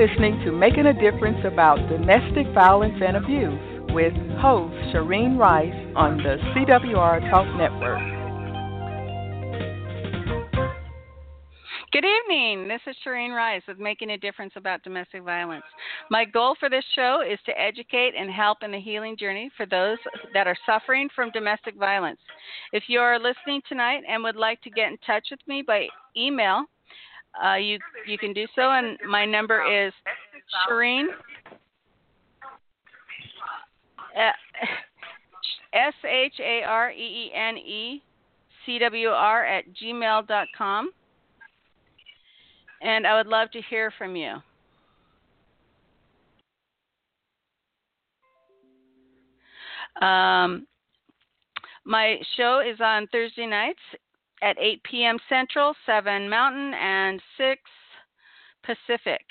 listening to Making a Difference about domestic violence and abuse with host Shireen Rice on the CWR Talk Network. Good evening. This is Shireen Rice with Making a Difference about domestic violence. My goal for this show is to educate and help in the healing journey for those that are suffering from domestic violence. If you are listening tonight and would like to get in touch with me by email, you can do so, and my number is Shireen, shareenecwr@gmail.com, and I would love to hear from you. My show is on Thursday nights at 8 p.m. Central, 7 Mountain, and 6 Pacific,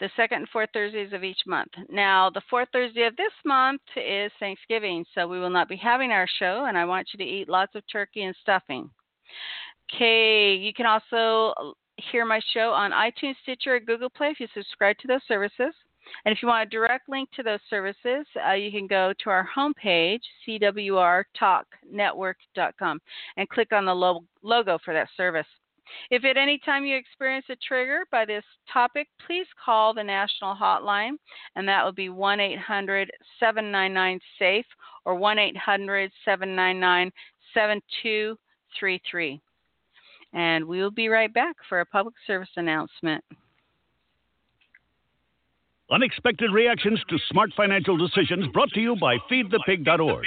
the second and fourth Thursdays of each month. Now, the fourth Thursday of this month is Thanksgiving, so we will not be having our show, and I want you to eat lots of turkey and stuffing. Okay, you can also hear my show on iTunes, Stitcher, or Google Play if you subscribe to those services. And if you want a direct link to those services, you can go to our homepage, cwrtalknetwork.com, and click on the logo for that service. If at any time you experience a trigger by this topic, please call the national hotline, and that will be 1-800-799-SAFE or 1-800-799-7233. And we will be right back for a public service announcement. Unexpected reactions to smart financial decisions, brought to you by FeedThePig.org.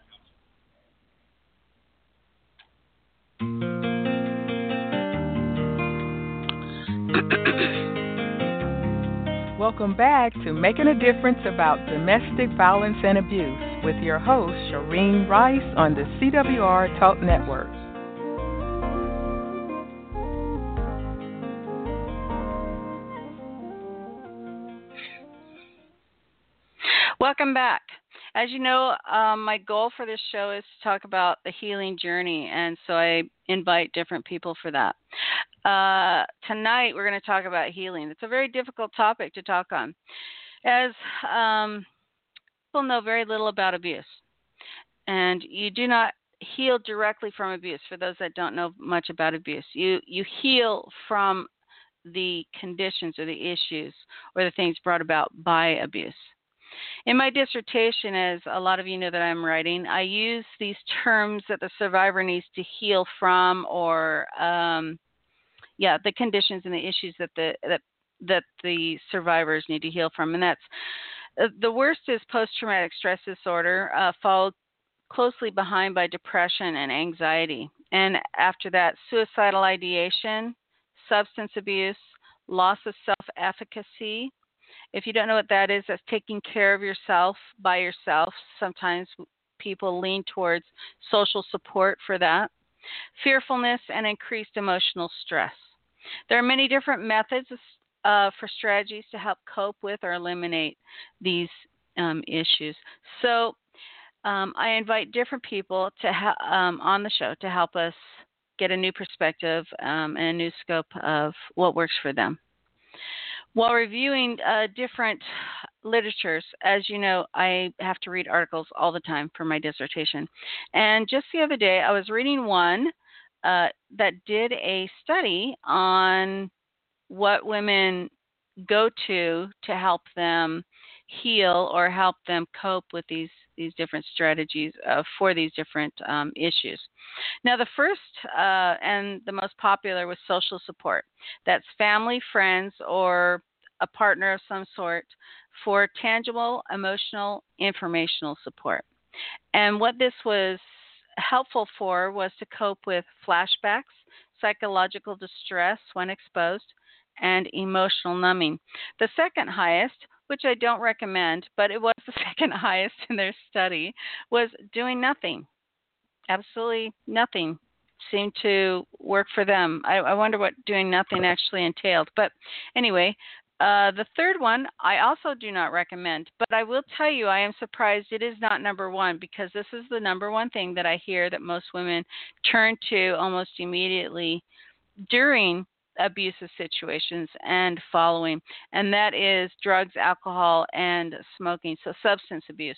Welcome back to Making a Difference about domestic violence and abuse with your host, Shireen Rice, on the CWR Talk Network. Welcome back. As you know, my goal for this show is to talk about the healing journey, and so I invite different people for that. Tonight, we're going to talk about healing. It's a very difficult topic to talk on, as people know very little about abuse, and you do not heal directly from abuse. For those that don't know much about abuse, you heal from the conditions or the issues or the things brought about by abuse. In my dissertation, as a lot of you know that I'm writing, I use these terms that the survivor needs to heal from, or the conditions and the issues that the survivors need to heal from. And that's the worst is post-traumatic stress disorder, followed closely behind by depression and anxiety. And after that, suicidal ideation, substance abuse, loss of self-efficacy. If you don't know what that is, that's taking care of yourself by yourself. Sometimes people lean towards social support for that. Fearfulness and increased emotional stress. There are many different methods for strategies to help cope with or eliminate these issues. So I invite different people to on the show to help us get a new perspective and a new scope of what works for them. While reviewing different literatures, as you know, I have to read articles all the time for my dissertation. And just the other day, I was reading one that did a study on what women go to help them heal or help them cope with these these different strategies for these different issues. Now, the first and the most popular was social support. That's family, friends, or a partner of some sort for tangible, emotional, informational support. And what this was helpful for was to cope with flashbacks, psychological distress when exposed, and emotional numbing. The second highest, which I don't recommend, but it was the second highest in their study, was doing nothing. Absolutely nothing seemed to work for them. I wonder what doing nothing actually entailed. But anyway, the third one, I also do not recommend, but I will tell you, I am surprised it is not number one, because this is the number one thing that I hear that most women turn to almost immediately during abusive situations and following, and that is drugs, alcohol, and smoking, so substance abuse.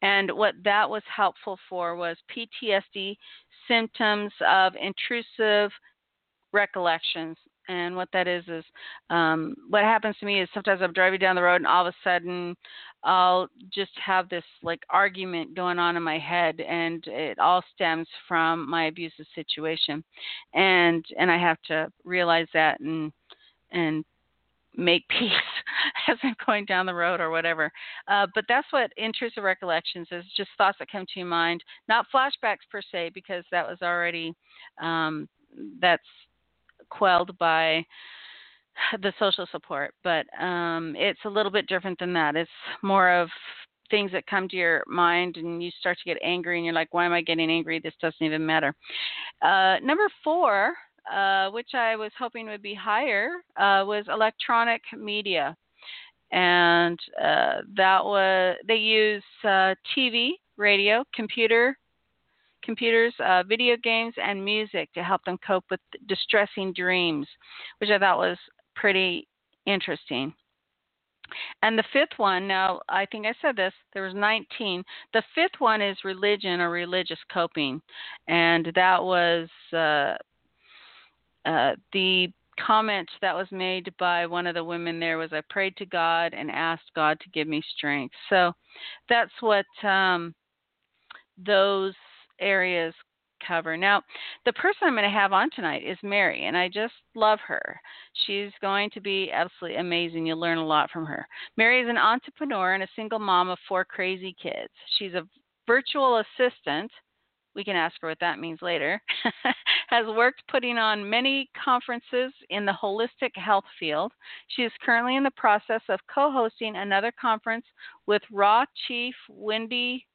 And what that was helpful for was PTSD, symptoms of intrusive recollections. And what that is what happens to me is sometimes I'm driving down the road and all of a sudden I'll just have this like argument going on in my head, and it all stems from my abusive situation. And I have to realize that and make peace as I'm going down the road or whatever. But that's what intrusive recollections is, just thoughts that come to your mind, not flashbacks per se, because that was already, that's quelled by the social support, but it's a little bit different than that. It's more of things that come to your mind and you start to get angry and you're like, why am I getting angry? This doesn't even matter. Number four, which I was hoping would be higher, was electronic media. And that was, they use TV, radio, computers, video games, and music to help them cope with distressing dreams, which I thought was pretty interesting. And the fifth one, now I think I said this, there was 19. The fifth one is religion or religious coping. And that was the comment that was made by one of the women there was, I prayed to God and asked God to give me strength. So that's what those areas cover. Now, the person I'm going to have on tonight is Mary, and I just love her. She's going to be absolutely amazing. You'll learn a lot from her. Mary is an entrepreneur and a single mom of four crazy kids. She's a virtual assistant. We can ask her what that means later. Has worked putting on many conferences in the holistic health field. She is currently in the process of co-hosting another conference with Raw Chef Wendy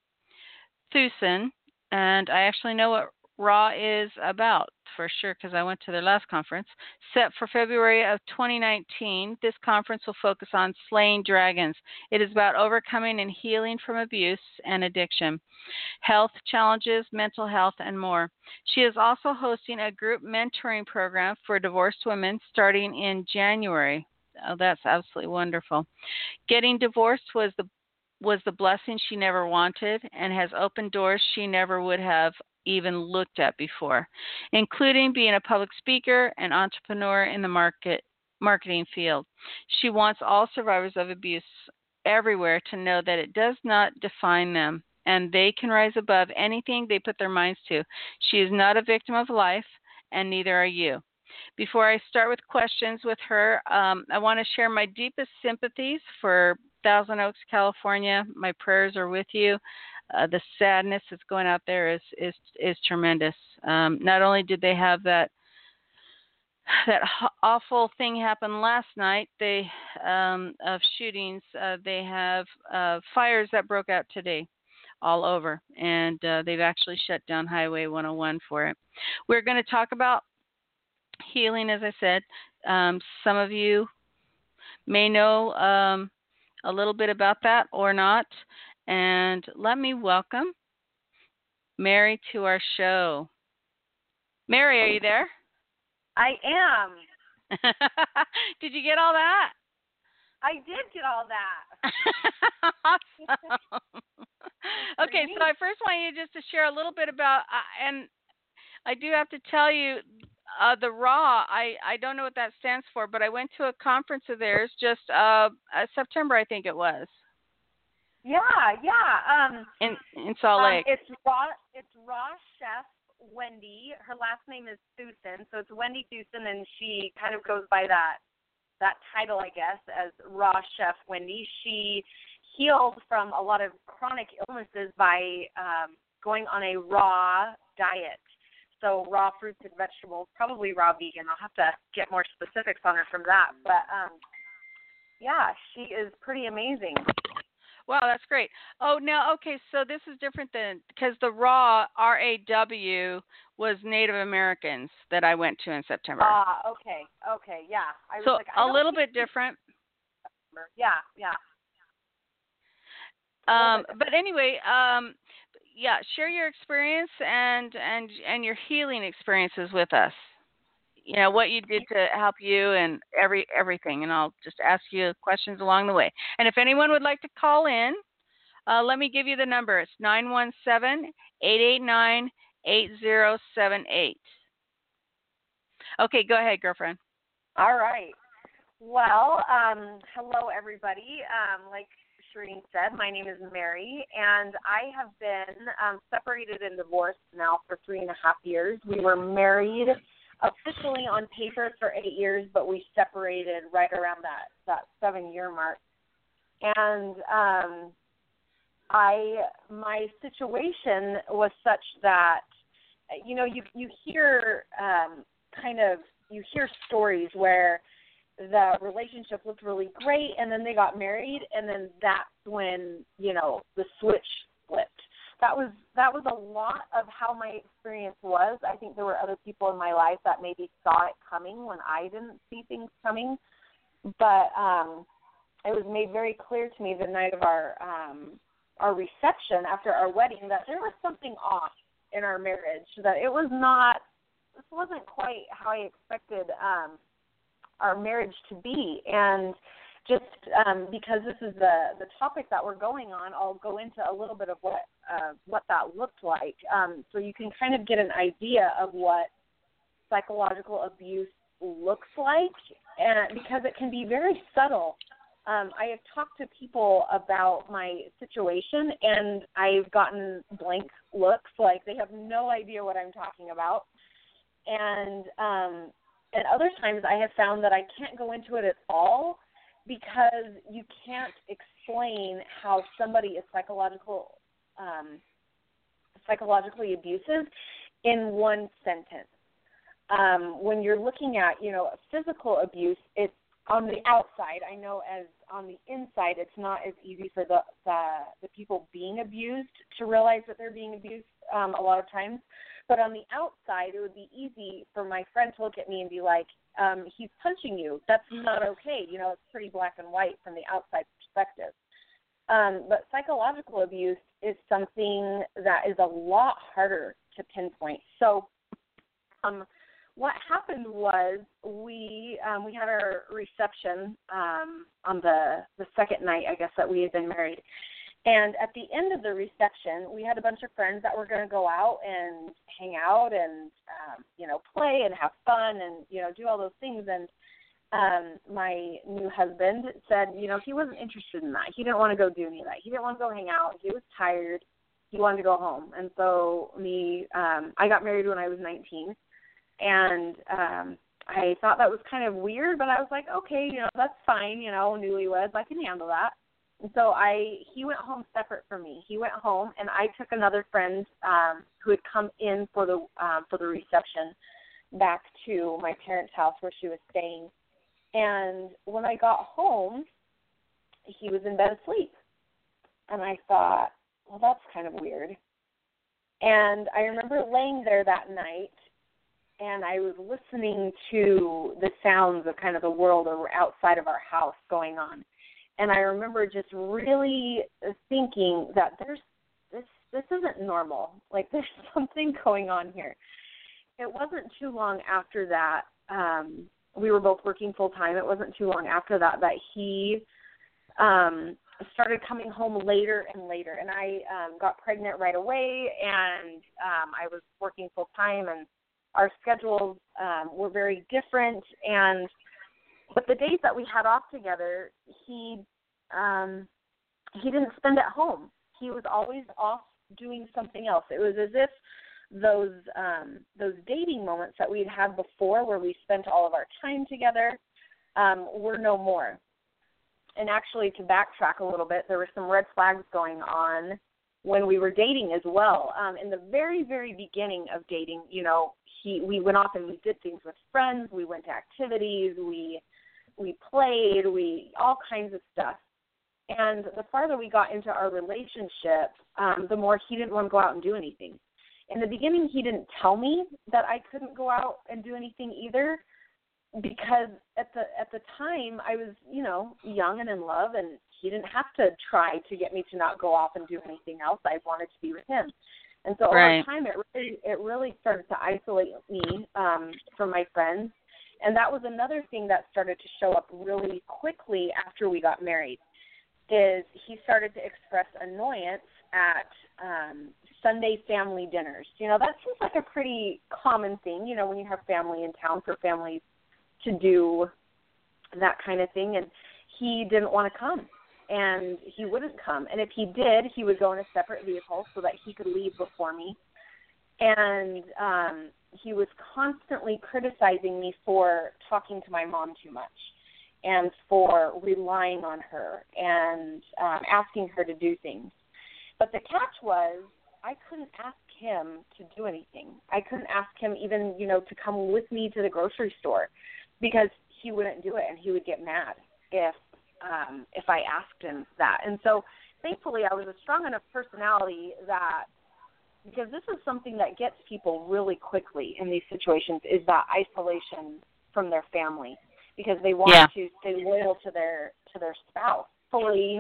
Thuesen. And I actually know what Raw is about for sure because I went to their last conference. Set for February of 2019, this conference will focus on Slaying Dragons. It is about overcoming and healing from abuse and addiction, health challenges, mental health, and more. She is also hosting a group mentoring program for divorced women starting in January. Oh, that's absolutely wonderful. Getting divorced was the blessing she never wanted and has opened doors she never would have even looked at before, including being a public speaker and entrepreneur in the marketing field. She wants all survivors of abuse everywhere to know that it does not define them and they can rise above anything they put their minds to. She is not a victim of life, and neither are you. Before I start with questions with her, I want to share my deepest sympathies for Thousand Oaks, California. My prayers are with you. The sadness that's going out there is tremendous. Not only did they have that awful thing happen last night, they of shootings. They have fires that broke out today, all over, and they've actually shut down Highway 101 for it. We're going to talk about healing, as I said. Some of you may know a little bit about that or not. And let me welcome Mary to our show. Mary, are you there? I am. Did you get all that? I did get all that. Awesome. Okay, so I first want you just to share a little bit about, and I do have to tell you, the RAW, I don't know what that stands for, but I went to a conference of theirs just September, I think it was. In Salt Lake. It's Raw Chef Wendy. Her last name is Thuesen, so it's Wendy Thuesen, and she kind of goes by that title, I guess, as Raw Chef Wendy. She healed from a lot of chronic illnesses by going on a raw diet. So raw fruits and vegetables, probably raw vegan. I'll have to get more specifics on her from that. But, she is pretty amazing. Wow, that's great. Oh, now, okay, so this is different than, because the raw, RAW, was Native Americans that I went to in September. Okay, yeah. A little bit different. But anyway, share your experience and your healing experiences with us. You know, what you did to help you and everything. And I'll just ask you questions along the way. And if anyone would like to call in, let me give you the number. It's 917-889-8078. Okay, go ahead, girlfriend. All right. Well, hello, everybody. Like Shireen said, my name is Mary, and I have been separated and divorced now for 3.5 years. We were married officially on paper for 8 years, but we separated right around that 7-year mark. And my situation was such that, you know, you hear stories where the relationship looked really great, and then they got married, and then that's when, you know, the switch flipped. That was a lot of how my experience was. I think there were other people in my life that maybe saw it coming when I didn't see things coming. But it was made very clear to me the night of our reception after our wedding that there was something off in our marriage, that this wasn't quite how I expected our marriage to be. And just because this is the topic that we're going on, I'll go into a little bit of what that looked like, so you can kind of get an idea of what psychological abuse looks like, and because it can be very subtle. I have talked to people about my situation, and I've gotten blank looks, like they have no idea what I'm talking about. And other times I have found that I can't go into it at all, because you can't explain how somebody is psychologically abusive in one sentence. When you're looking at, you know, physical abuse, it's on the outside. I know as on the inside, it's not as easy for the people being abused to realize that they're being abused a lot of times. But on the outside, it would be easy for my friend to look at me and be like, he's punching you. That's not okay. You know, it's pretty black and white from the outside perspective. But psychological abuse is something that is a lot harder to pinpoint. So what happened was we had our reception on the second night, I guess, that we had been married. And at the end of the reception, we had a bunch of friends that were going to go out and hang out and, you know, play and have fun and, you know, do all those things. And my new husband said, you know, he wasn't interested in that. He didn't want to go do any of that. He didn't want to go hang out. He was tired. He wanted to go home. And so I got married when I was 19. And I thought that was kind of weird, but I was like, okay, you know, that's fine. You know, newlyweds, I can handle that. And so he went home separate from me. He went home, and I took another friend who had come in for the reception back to my parents' house where she was staying. And when I got home, he was in bed asleep. And I thought, well, that's kind of weird. And I remember laying there that night, and I was listening to the sounds of kind of the world outside of our house going on. And I remember just really thinking that this isn't normal. Like, there's something going on here. It wasn't too long after that. We were both working full-time. It wasn't too long after that he started coming home later and later. And I got pregnant right away, and I was working full-time, and our schedules were very different. But the days that we had off together, he he didn't spend at home. He was always off doing something else. It was as if those dating moments that we'd had before where we spent all of our time together were no more. And actually, to backtrack a little bit, there were some red flags going on when we were dating as well. In the very, very beginning of dating, you know, we went off and we did things with friends. We went to activities. We played. We all kinds of stuff. And the farther we got into our relationship, the more he didn't want to go out and do anything. In the beginning, he didn't tell me that I couldn't go out and do anything either, because at the time I was, you know, young and in love, and he didn't have to try to get me to not go off and do anything else. I wanted to be with him. And so over time, it really started to isolate me from my friends. And that was another thing that started to show up really quickly after we got married, is he started to express annoyance at Sunday family dinners. You know, that seems like a pretty common thing, you know, when you have family in town, for families to do that kind of thing. And he didn't want to come, and he wouldn't come. And if he did, he would go in a separate vehicle so that he could leave before me. And he was constantly criticizing me for talking to my mom too much, and for relying on her, and asking her to do things. But the catch was, I couldn't ask him to do anything. I couldn't ask him even, you know, to come with me to the grocery store, because he wouldn't do it, and he would get mad if I asked him that. And so thankfully I was a strong enough personality that, because this is something that gets people really quickly in these situations, is that isolation from their family, because they want to stay loyal to their spouse. Fully,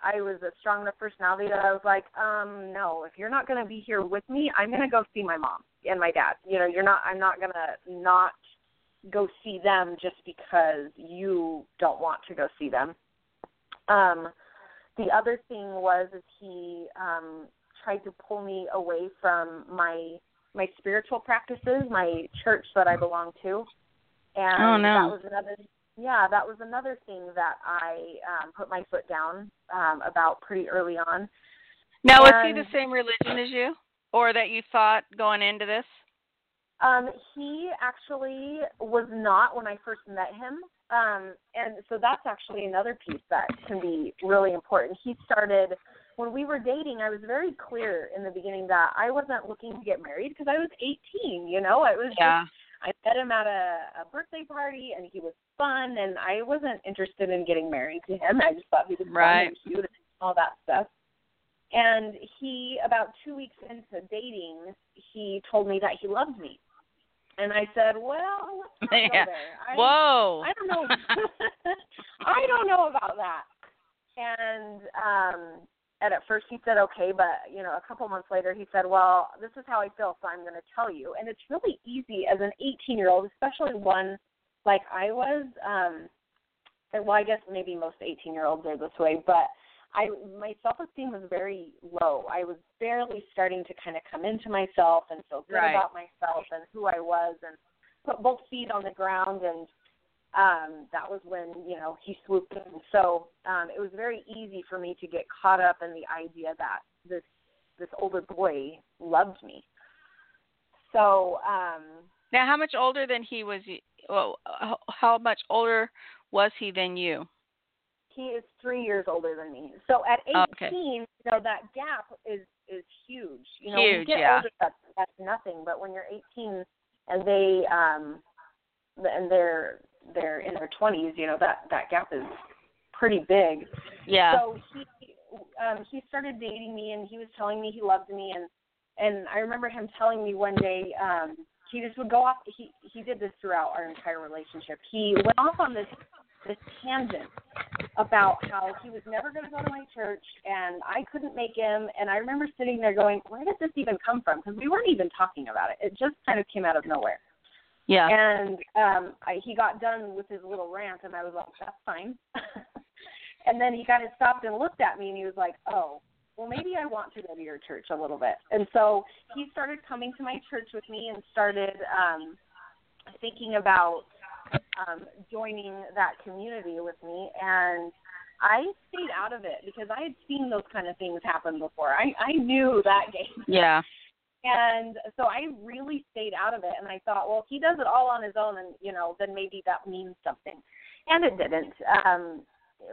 I was a strong enough personality that I was like, no, if you're not going to be here with me, I'm going to go see my mom and my dad. You know, I'm not going to not go see them just because you don't want to go see them. The other thing was, is he tried to pull me away from my spiritual practices, my church that I belong to. And that was another thing that I put my foot down about pretty early on. Now, was he the same religion as you, or that you thought going into this? He actually was not when I first met him. And so that's actually another piece that can be really important. He started, when we were dating, I was very clear in the beginning that I wasn't looking to get married because I was 18, you know. I met him at a birthday party, and he was fun, and I wasn't interested in getting married to him. I just thought he was fun and cute and all that stuff. And he, about 2 weeks into dating, he told me that he loved me. And I said, well, let's not go there. I don't know. I don't know about that. And at first he said, okay, but, you know, a couple months later he said, well, this is how I feel, so I'm going to tell you. And it's really easy as an 18-year-old, especially one like I was. Well, I guess maybe most 18-year-olds are this way, but my self-esteem was very low. I was barely starting to kind of come into myself and feel good about myself and who I was, and put both feet on the ground, and that was when, you know, he swooped in. So it was very easy for me to get caught up in the idea that this older boy loved me. So now, how much older than he was? Well, how much older was he than you? He is 3 years older than me. So at 18, you know, that gap is huge. You know, when you get older, that's nothing. But when you're 18 and they're in their 20s, you know, that gap is pretty big. Yeah. So he started dating me, and he was telling me he loved me, and I remember him telling me one day, he just would go off. He did this throughout our entire relationship. He went off on this tangent about how he was never going to go to my church, and I couldn't make him. And I remember sitting there going, where did this even come from? Because we weren't even talking about it. It just kind of came out of nowhere. Yeah. And he got done with his little rant, and I was like, that's fine. And then he kind of stopped and looked at me, and he was like, oh, well, maybe I want to go to your church a little bit. And so he started coming to my church with me, and started thinking about joining that community with me. And I stayed out of it because I had seen those kind of things happen before. I knew that game. Yeah. And so I really stayed out of it, and I thought, well, if he does it all on his own, and you know, then maybe that means something. And it didn't.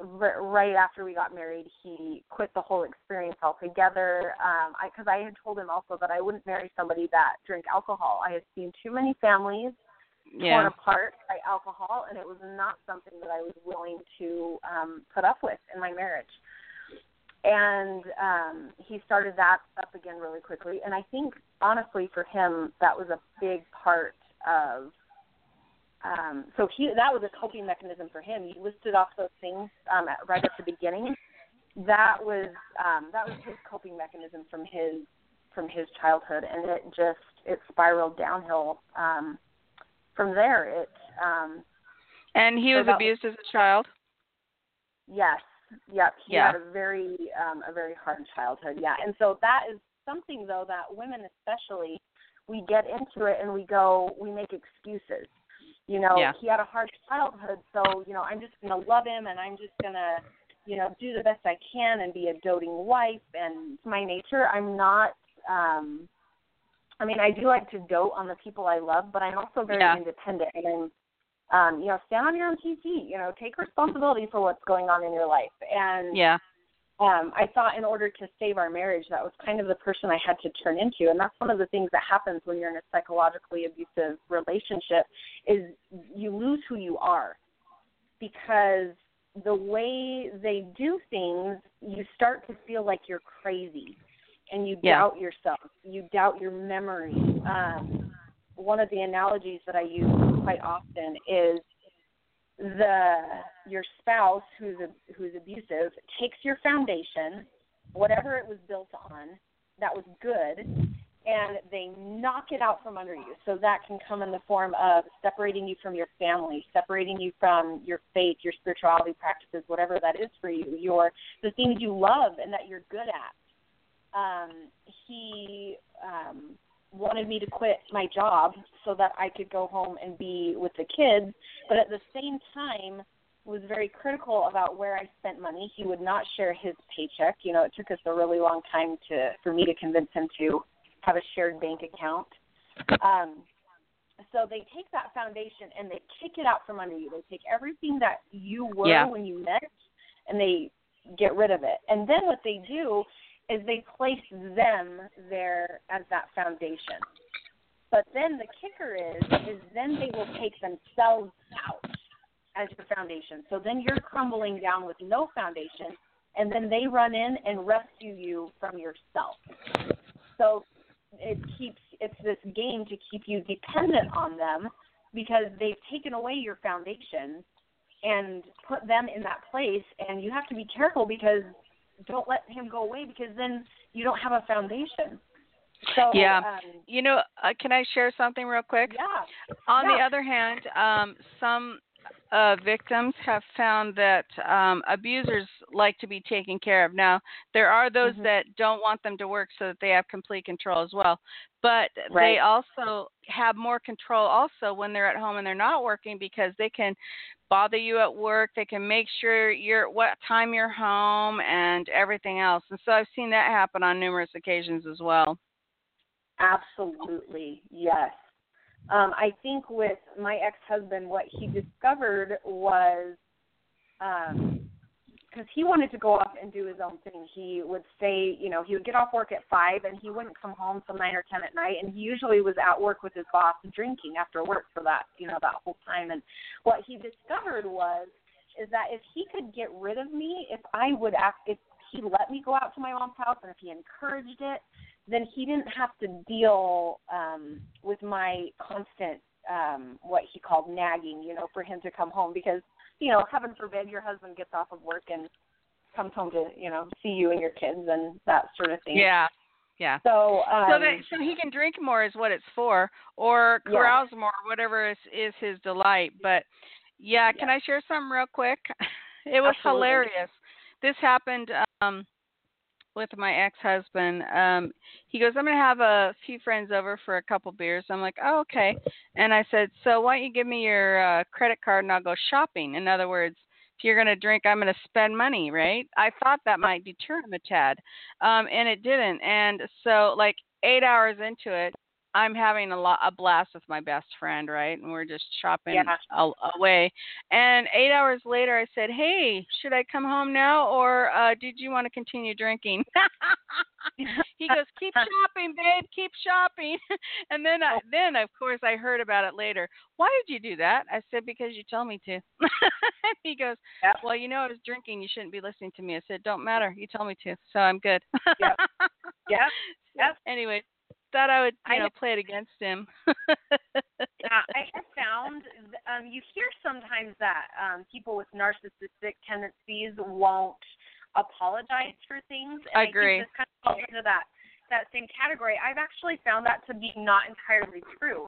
Right after we got married, he quit the whole experience altogether, because I had told him also that I wouldn't marry somebody that drank alcohol. I had seen too many families torn apart by alcohol, and it was not something that I was willing to put up with in my marriage. And he started that up again really quickly. And I think, honestly, for him, that was a big part of that was a coping mechanism for him. You listed off those things right at the beginning. That was his coping mechanism from his childhood, and it spiraled downhill from there. And he was abused as a child? Yes. Yep, he had a very hard childhood, yeah. And so that is something, though, that women especially, we get into it and we make excuses. You know, he had a hard childhood, so, you know, I'm just going to love him and I'm just going to, you know, do the best I can and be a doting wife. And my nature, I'm not, I mean, I do like to dote on the people I love, but I'm also very independent, and I'm, you know, stand on your own two feet, you know, take responsibility for what's going on in your life. And I thought in order to save our marriage, that was kind of the person I had to turn into. And that's one of the things that happens when you're in a psychologically abusive relationship is you lose who you are, because the way they do things, you start to feel like you're crazy, and you doubt yourself. You doubt your memory. One of the analogies that I use quite often is your spouse who's abusive takes your foundation, whatever it was built on, that was good, and they knock it out from under you. So that can come in the form of separating you from your family, separating you from your faith, your spirituality practices, whatever that is for you, the things you love and that you're good at. He wanted me to quit my job so that I could go home and be with the kids, but at the same time was very critical about where I spent money. He would not share his paycheck. You know, it took us a really long time for me to convince him to have a shared bank account. So they take that foundation and they kick it out from under you. They take everything that you were when you met, and they get rid of it. And then what they do is they place them there as that foundation. But then the kicker is then they will take themselves out as your foundation. So then you're crumbling down with no foundation, and then they run in and rescue you from yourself. So it's this game to keep you dependent on them, because they've taken away your foundation and put them in that place, and you have to be careful because don't let him go away, because then you don't have a foundation. So, you know, can I share something real quick? Yeah. On the other hand, some victims have found that abusers like to be taken care of. Now, there are those that don't want them to work so that they have complete control as well. But they also have more control also when they're at home and they're not working, because they can bother you at work. They can make sure what time you're home and everything else. And so I've seen that happen on numerous occasions as well. Absolutely. Yes. I think with my ex-husband, what he discovered was, because he wanted to go off and do his own thing. He would say, you know, he would get off work at 5 and he wouldn't come home till 9 or 10 at night. And he usually was at work with his boss drinking after work for that, you know, that whole time. And what he discovered is that if he could get rid of me, if he let me go out to my mom's house and if he encouraged it, then he didn't have to deal with my constant, what he called nagging, you know, for him to come home, because, you know, heaven forbid your husband gets off of work and comes home to, you know, see you and your kids and that sort of thing. Yeah, yeah. So he can drink more is what it's for, or carouse more, whatever is his delight. But, can I share something real quick? It was hilarious. This happened with my ex-husband. He goes, I'm going to have a few friends over for a couple beers. I'm like, oh, okay. And I said, so why don't you give me your credit card and I'll go shopping? In other words, if you're going to drink, I'm going to spend money, right? I thought that might deter him a tad, and it didn't. And so, like, 8 hours into it, I'm having a blast with my best friend, right? And we're just chopping away. And 8 hours later, I said, hey, should I come home now, or did you want to continue drinking? He goes, keep shopping, babe, keep shopping. And then, then of course, I heard about it later. Why did you do that? I said, because you told me to. He goes, well, you know, I was drinking. You shouldn't be listening to me. I said, don't matter. You told me to, so I'm good. Anyway. Thought I would, you know, play it against him. I have found you hear sometimes that people with narcissistic tendencies won't apologize for things. And I agree. Think this kind of falls into that same category. I've actually found that to be not entirely true.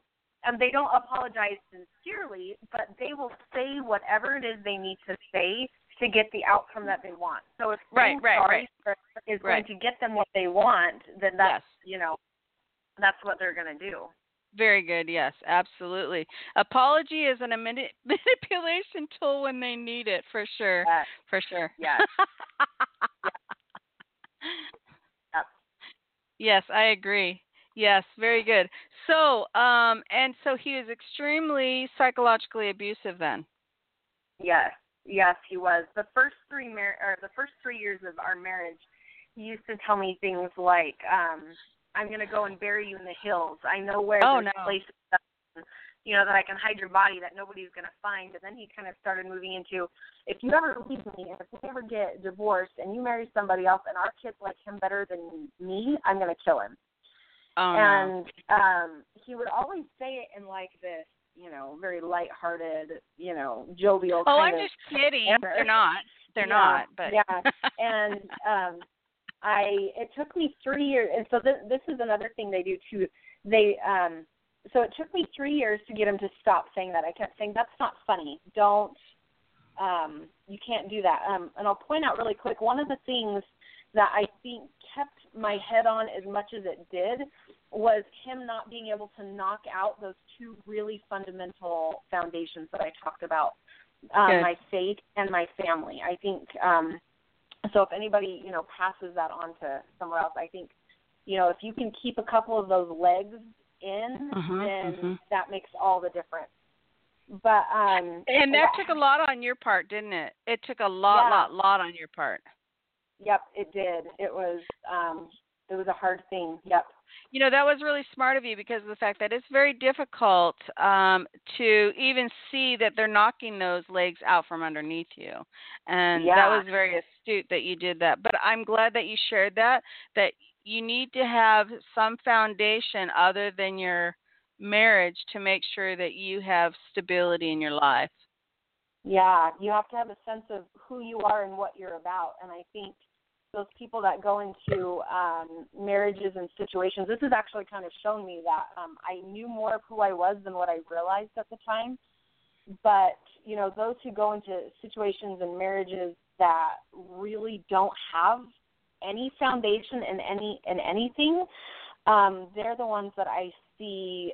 They don't apologize sincerely, but they will say whatever it is they need to say to get the outcome that they want. So if being sorry is going to get them what they want, then that's that's what they're going to do. Very good. Yes, absolutely. Apology is a manipulation tool when they need it, for sure. Yes. For sure. Yes. Yes. Yes, I agree. Yes, very good. So, and so he was extremely psychologically abusive then. Yes. Yes, he was. The first three years of our marriage, he used to tell me things like, I'm going to go and bury you in the hills. I know where places that, you know, that I can hide your body that nobody's going to find. And then he kind of started moving into, if you ever leave me, and if we ever get divorced and you marry somebody else and our kids like him better than me, I'm going to kill him. He would always say it in like this, you know, very lighthearted, you know, jovial kind of. Oh, I'm just kidding. Answer. They're not. But and it took me 3 years, and so this is another thing they do too. They so it took me 3 years to get him to stop saying that. I kept saying, that's not funny. Don't you can't do that. And I'll point out really quick, one of the things that I think kept my head on as much as it did was him not being able to knock out those two really fundamental foundations that I talked about, my faith and my family. I think so if anybody, you know, passes that on to somewhere else, I think, you know, if you can keep a couple of those legs in, then that makes all the difference. But and that took a lot on your part, didn't it? It took a lot on your part. Yep, it did. It was a hard thing. Yep. You know, that was really smart of you, because of the fact that it's very difficult to even see that they're knocking those legs out from underneath you. And that was very astute that you did that. But I'm glad that you shared that you need to have some foundation other than your marriage to make sure that you have stability in your life. Yeah, you have to have a sense of who you are and what you're about. And I think those people that go into marriages and situations, this has actually kind of shown me that I knew more of who I was than what I realized at the time. But, you know, those who go into situations and marriages that really don't have any foundation in anything, they're the ones that I see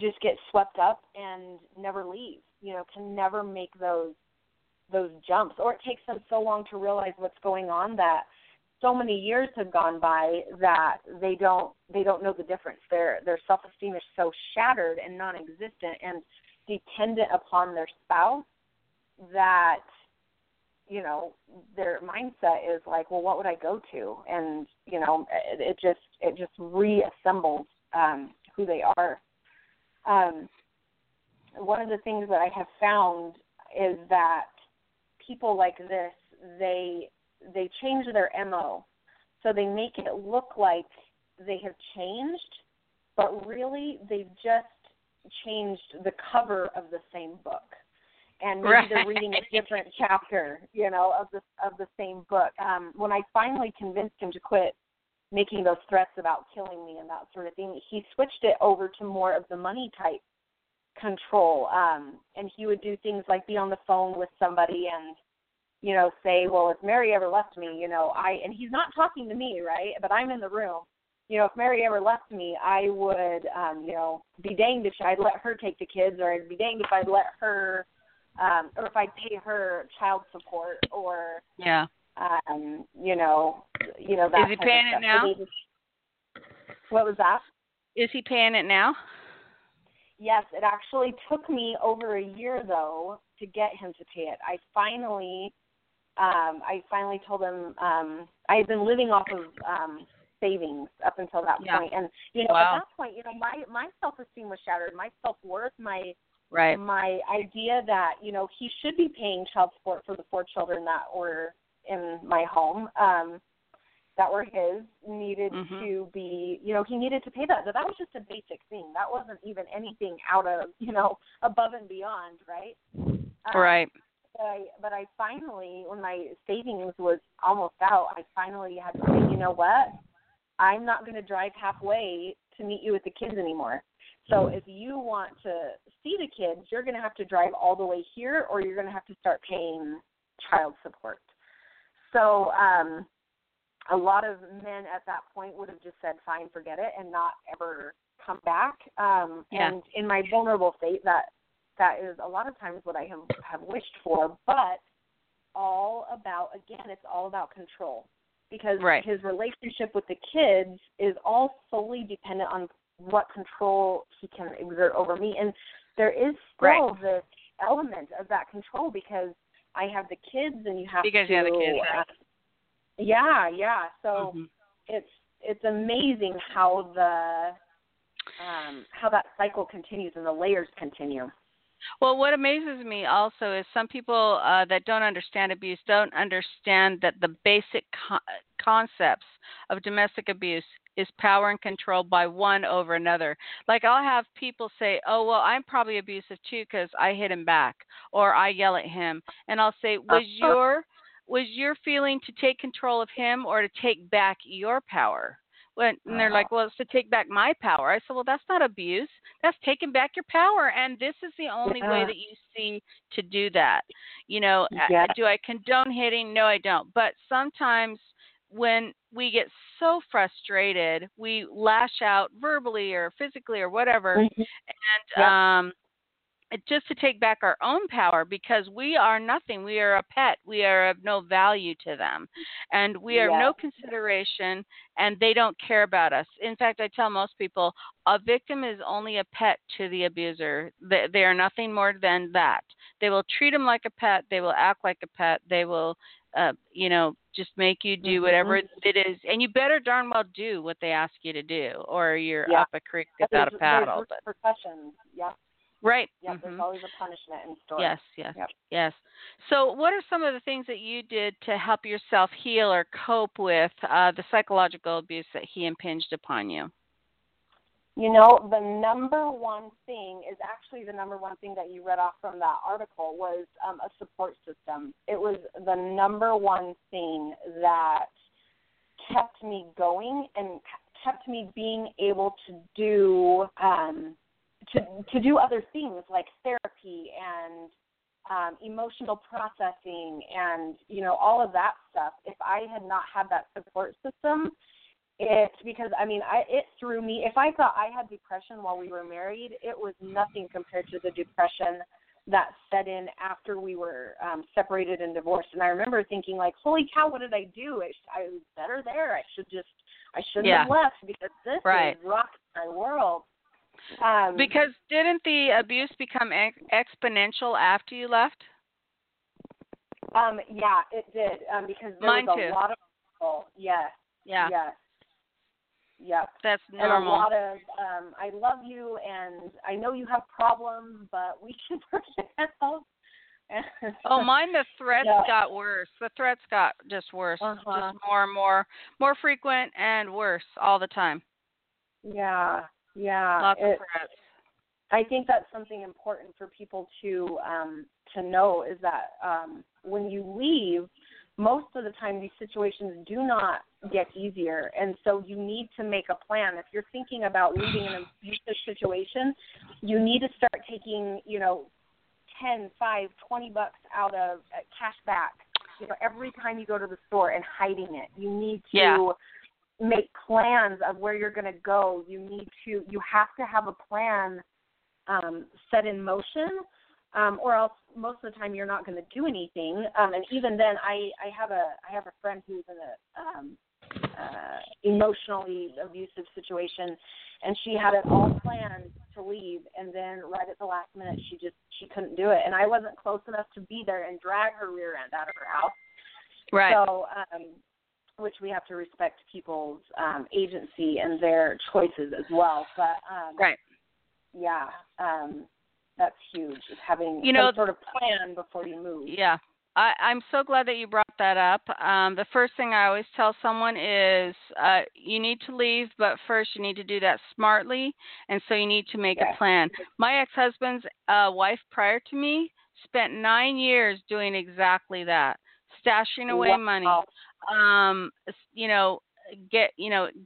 just get swept up and never leave, you know, can never make those jumps, or it takes them so long to realize what's going on that so many years have gone by that they don't know the difference. Their self-esteem is so shattered and non-existent and dependent upon their spouse that, you know, their mindset is like, well, what would I go to? And, you know, it just reassembles who they are. One of the things that I have found is that people like this, they change their MO. So they make it look like they have changed, but really they've just changed the cover of the same book. And maybe they're reading a different chapter, you know, of the same book. When I finally convinced him to quit making those threats about killing me and that sort of thing, he switched it over to more of the money type control, and he would do things like be on the phone with somebody and, you know, say, well, if Mary ever left me, you know, and he's not talking to me, right, but I'm in the room, you know, if Mary ever left me, I would, you know, be danged if I'd let her take the kids, or I'd be danged if I'd let her or if I pay her child support or that. Is he paying it now? What was that? Is he paying it now? Yes, it actually took me over a year though to get him to pay it. I finally told him I had been living off of savings up until that point, and at that point, my self-esteem was shattered, my self-worth, my idea that he should be paying child support for the 4 children that were in my home, that were his, needed to be, he needed to pay that. But that was just a basic thing. That wasn't even anything out of, above and beyond, right? Right. But I finally, when my savings was almost out, I finally had to say, you know what? I'm not going to drive halfway to meet you with the kids anymore. So if you want to see the kids, you're going to have to drive all the way here, or you're going to have to start paying child support. So a lot of men at that point would have just said, fine, forget it, and not ever come back. And in my vulnerable state, that is a lot of times what I have wished for, but it's all about control, because his relationship with the kids is all solely dependent on what control he can exert over me. And there is still this element of that control, because I have the kids and you have the kids, right? So it's amazing how the how that cycle continues and the layers continue. Well, what amazes me also is some people that don't understand abuse don't understand that the basic concepts of domestic abuse is power and control by one over another. Like, I'll have people say, oh, well, I'm probably abusive too because I hit him back or I yell at him. And I'll say, was your feeling to take control of him or to take back your power? And they're like, well, it's to take back my power. I said, well, that's not abuse. That's taking back your power. And this is the only way that you see to do that. Do I condone hitting? No, I don't. But sometimes when we get so frustrated, we lash out verbally or physically or whatever. Just to take back our own power, because we are nothing. We are a pet. We are of no value to them, and we are no consideration, and they don't care about us. In fact, I tell most people a victim is only a pet to the abuser. They are nothing more than that. They will treat them like a pet. They will act like a pet. They will, just make you do whatever it is. And you better darn well do what they ask you to do, or you're up a creek without a paddle. Percussion, Right. Yeah, there's always a punishment in store. Yes. So what are some of the things that you did to help yourself heal or cope with the psychological abuse that he impinged upon you? The number one thing is actually the number one thing that you read off from that article was a support system. It was the number one thing that kept me going and kept me being able to do to do other things like therapy and emotional processing and, all of that stuff. If I had not had that support system, it threw me. If I thought I had depression while we were married, it was nothing compared to the depression that set in after we were separated and divorced. And I remember thinking, like, holy cow, what did I do? I was better there. I shouldn't have left, because this has rocked my world. Because didn't the abuse become exponential after you left? Yeah, it did. Because there Mine was a too. Lot of people. Yes. Yeah. Yes. Yep. That's normal. And a lot of I love you, and I know you have problems, but we can work it out. Oh, mine, the threats got worse. The threats got just worse. Just more and more. More frequent and worse all the time. Yeah. Yeah, lots of threats. I think that's something important for people to know, is that when you leave, most of the time these situations do not get easier, and so you need to make a plan. If you're thinking about leaving an abusive situation, you need to start taking, $10, $5, $20 out of cash back, every time you go to the store, and hiding it. You need to make plans of where you're going to go. You have to have a plan set in motion or else most of the time you're not going to do anything. And even then, I have a friend who's in a emotionally abusive situation, and she had it all planned to leave, and then right at the last minute she couldn't do it, and I wasn't close enough to be there and drag her rear end out of her house. Right. So, which we have to respect people's agency and their choices as well. But right. Yeah, that's huge. Just having some sort of plan before you move. Yeah. I'm so glad that you brought that up. The first thing I always tell someone is you need to leave, but first you need to do that smartly, and so you need to make a plan. My ex-husband's wife prior to me spent 9 years doing exactly that, stashing away money,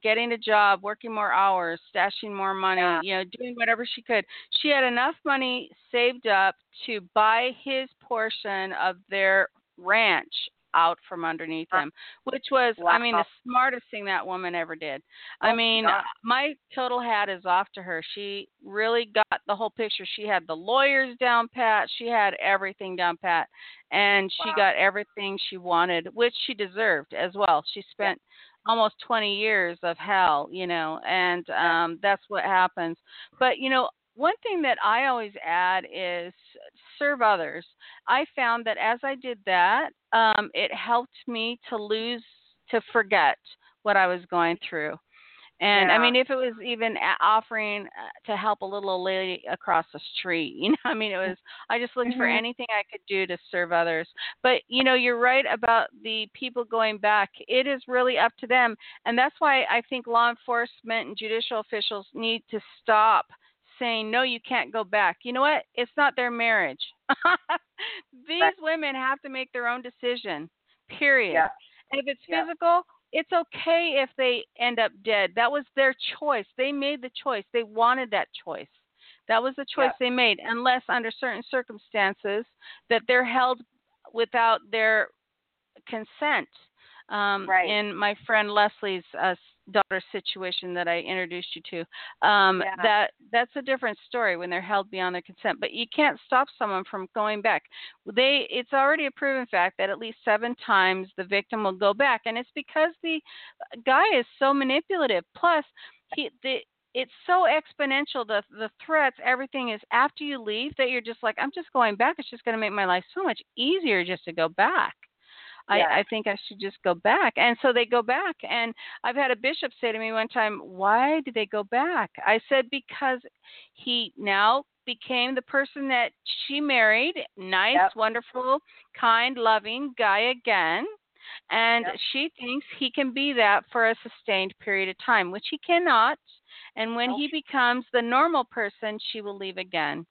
getting a job, working more hours, stashing more money, doing whatever she could. She had enough money saved up to buy his portion of their ranch out from underneath him, which was, the smartest thing that woman ever did. My total hat is off to her. She really got the whole picture. She had the lawyers down pat. She had everything down pat, and she got everything she wanted, which she deserved as well. She spent almost 20 years of hell, and that's what happens. But, one thing that I always add is serve others. I found that as I did that, it helped me to forget what I was going through. And if it was even offering to help a little old lady across the street, I just looked for anything I could do to serve others. But, you're right about the people going back. It is really up to them. And that's why I think law enforcement and judicial officials need to stop saying, no, you can't go back. You know what? It's not their marriage. These women have to make their own decision, period. Yeah. And if it's physical, it's okay if they end up dead. That was their choice. They made the choice. They wanted that choice. That was the choice they made, unless under certain circumstances that they're held without their consent. In my friend Leslie's daughter's situation that I introduced you to, that's a different story when they're held beyond their consent. But you can't stop someone from going back. It's already a proven fact that at least 7 times the victim will go back, and it's because the guy is so manipulative. Plus, it's so exponential, the threats, everything is after you leave, that you're just like, I'm just going back. It's just going to make my life so much easier just to go back. I think I should just go back. And so they go back. And I've had a bishop say to me one time, why did they go back? I said, because he now became the person that she married, nice, wonderful, kind, loving guy again. And she thinks he can be that for a sustained period of time, which he cannot. And when he becomes the normal person, she will leave again.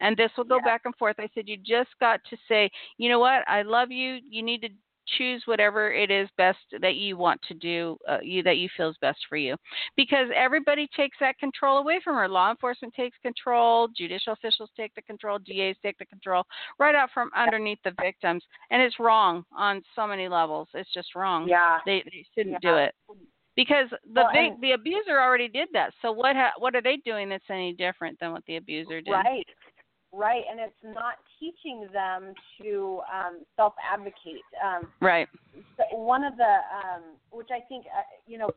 And this will go back and forth. I said, you just got to say, you know what? I love you. You need to choose whatever it is best that you want to do, that you feel is best for you. Because everybody takes that control away from her. Law enforcement takes control. Judicial officials take the control. DAs take the control right out from underneath the victims. And it's wrong on so many levels. It's just wrong. Yeah. They shouldn't do it. Because the abuser already did that. So what are they doing that's any different than what the abuser did? Right. Right, and it's not teaching them to self-advocate. Right. One of the, which I think,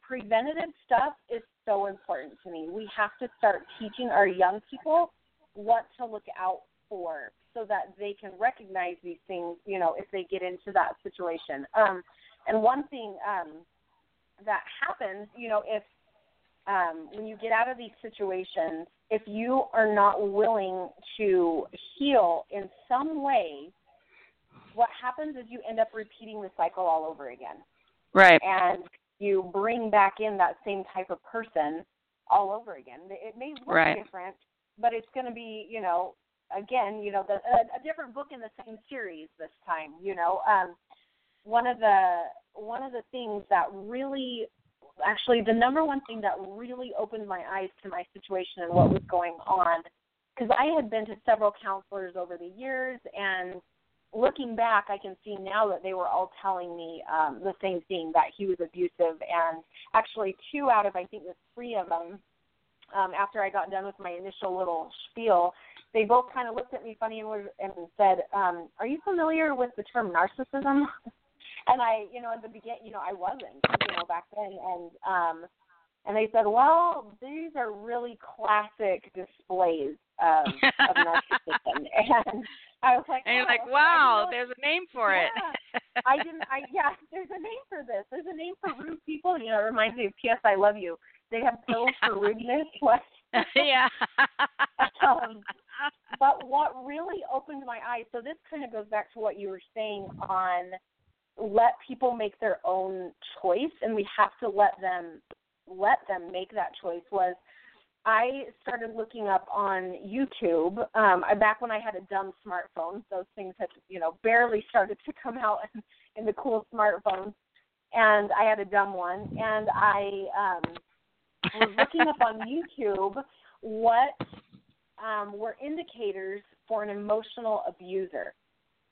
preventative stuff is so important to me. We have to start teaching our young people what to look out for so that they can recognize these things, if they get into that situation. And one thing that happens, if when you get out of these situations, if you are not willing to heal in some way, what happens is you end up repeating the cycle all over again. Right. And you bring back in that same type of person all over again. It may look different, but it's going to be, a different book in the same series this time. One of the things that really, actually, the number one thing that really opened my eyes to my situation and what was going on, because I had been to several counselors over the years, and looking back, I can see now that they were all telling me the same thing, that he was abusive. And actually, 2 out of, I think, the 3 of them, after I got done with my initial little spiel, they both kind of looked at me funny and said, are you familiar with the term narcissism? And I, you know, in the beginning, you know, I wasn't, you know, back then. And they said, well, these are really classic displays of narcissism. And I was like, wow, there's a name for it. There's a name for this. There's a name for rude people. You know, it reminds me of P.S. I Love You. They have pills for rudeness. What? Yeah. But what really opened my eyes, so this kind of goes back to what you were saying on let people make their own choice, and we have to let them make that choice, was I started looking up on YouTube back when I had a dumb smartphone. Those things had, you know, barely started to come out in the cool smartphones, and I had a dumb one, and I was looking up on YouTube what were indicators for an emotional abuser.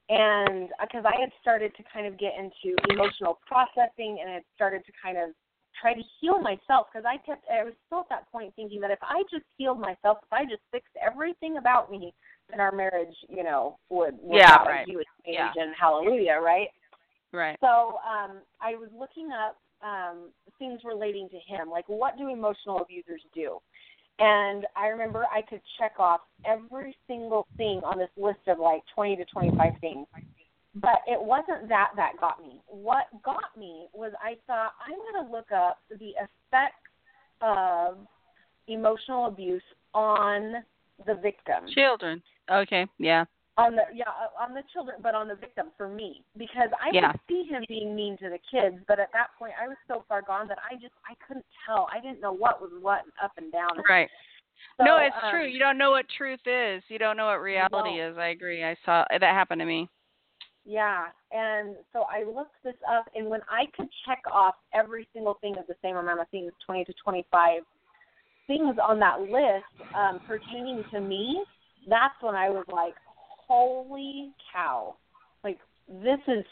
And because I had started to kind of get into emotional processing, and I had started to kind of try to heal myself, because I was still at that point thinking that if I just healed myself, if I just fixed everything about me, then our marriage, you know, would not right. be with age and hallelujah, right? Right. So I was looking up things relating to him, like what do emotional abusers do? And I remember I could check off every single thing on this list of like 20 to 25 things. But it wasn't that got me. What got me was I thought, I'm going to look up the effects of emotional abuse on the victim. Children. Okay, yeah. On the children, but on the victim for me. Because I could see him being mean to the kids, but at that point I was so far gone that I couldn't tell. I didn't know what was what and up and down. Right. So, no, it's true. You don't know what truth is. You don't know what reality is. I agree. I saw that happen to me. Yeah, and so I looked this up, and when I could check off every single thing of the same amount of things, 20 to 25 things on that list pertaining to me, that's when I was like, holy cow, like this is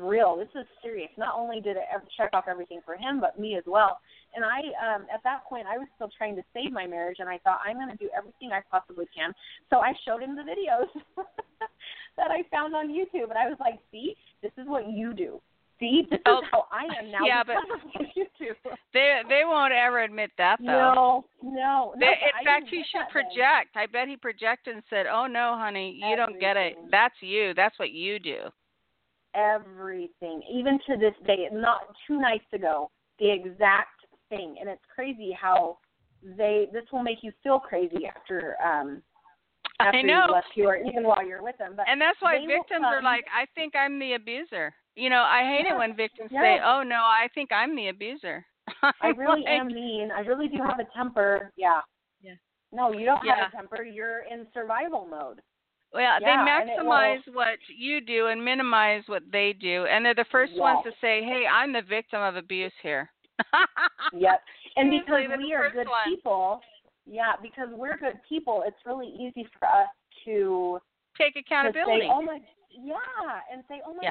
real, this is serious. Not only did it check off everything for him, but me as well. And I, at that point, I was still trying to save my marriage, and I thought, I'm going to do everything I possibly can. So I showed him the videos that I found on YouTube, and I was like, see, this is what you do. See, this is how I am now. Yeah, but they won't ever admit that, though. No. In fact, he should project. I bet he projected and said, oh, no, honey, you don't get it. That's you. That's what you do. Everything. Even to this day, not two nights ago, the exact thing. And it's crazy how this will make you feel crazy after I know. You left you, or even while you're with them. But and that's why victims are like, I think I'm the abuser. You know, I hate it when victims say, oh, no, I think I'm the abuser. I really am mean. I really do have a temper. Yeah. Yeah. No, you don't have a temper. You're in survival mode. Well, they maximize what you do and minimize what they do. And they're the first ones to say, hey, I'm the victim of abuse here. Yep. And because we are good people, because we're good people, it's really easy for us to take accountability. And say, oh, my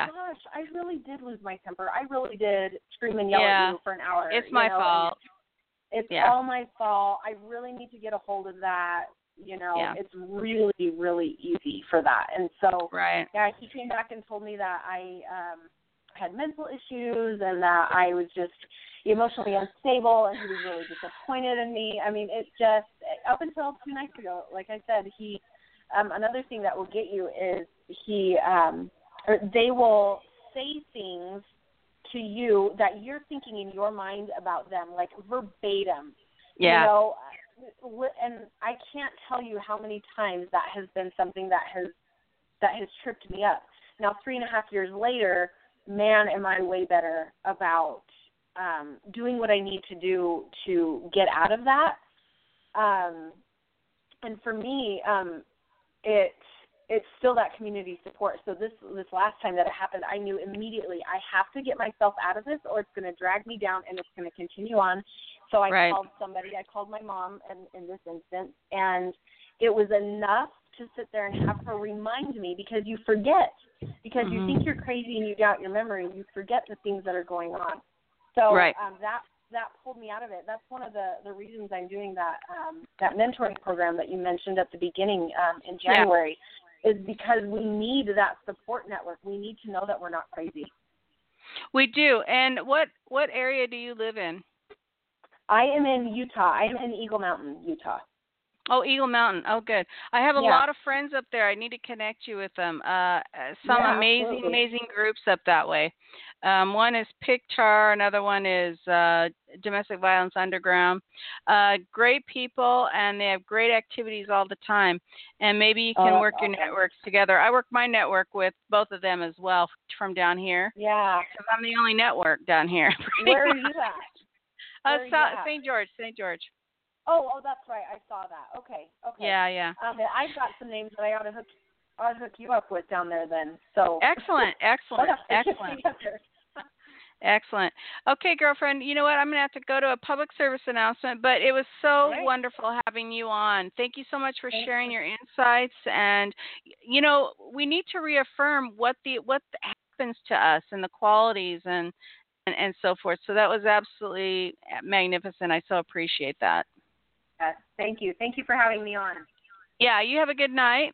gosh, I really did lose my temper. I really did scream and yell at you for an hour. It's my fault. It's all my fault. I really need to get a hold of that. You know, it's really, really easy for that. And so, he came back and told me that I had mental issues and that I was just emotionally unstable, and he was really disappointed in me. I mean, it's just, up until 2 nights ago, like I said, he... another thing that will get you is they will say things to you that you're thinking in your mind about them, like verbatim. Yeah. You know, and I can't tell you how many times that has been something that has tripped me up. Now, 3.5 years later, man, am I way better about doing what I need to do to get out of that. And for me, it's still that community support. So this last time that it happened, I knew immediately I have to get myself out of this, or it's going to drag me down and it's going to continue on. So I called somebody. I called my mom in this instance, and it was enough to sit there and have her remind me, because you forget. Because you think you're crazy and you doubt your memory, and you forget the things that are going on. So that that pulled me out of it. That's one of the reasons I'm doing that mentoring program that you mentioned at the beginning in January, is because we need that support network. We need to know that we're not crazy. We do. And what area do you live in? I am in Utah. I am in Eagle Mountain, Utah. Oh, Eagle Mountain. Oh, good. I have a lot of friends up there. I need to connect you with them. Amazing groups up that way. One is PICTAR. Another one is Domestic Violence Underground. Great people, and they have great activities all the time. And maybe you can work your networks together. I work my network with both of them as well from down here. Yeah. Because I'm the only network down here. Where are you at? St. George. Oh, that's right. I saw that. Okay. Yeah. I've got some names that I ought to hook you up with down there then. So Excellent. Okay, girlfriend, you know what? I'm going to have to go to a public service announcement, but it was so wonderful having you on. Thank you so much for sharing your insights. And, you know, we need to reaffirm what happens to us and the qualities and so forth. So that was absolutely magnificent. I so appreciate that. Thank you. Thank you for having me on. Yeah, you have a good night.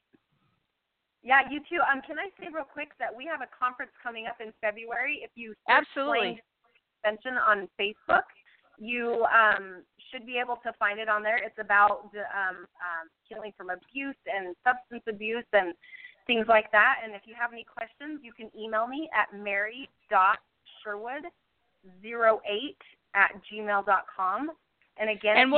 Yeah, you too. Can I say real quick that we have a conference coming up in February. If you search Extension on Facebook, you should be able to find it on there. It's about healing from abuse and substance abuse and things like that. And if you have any questions, you can email me at mary.sherwood08@gmail.com. And again, and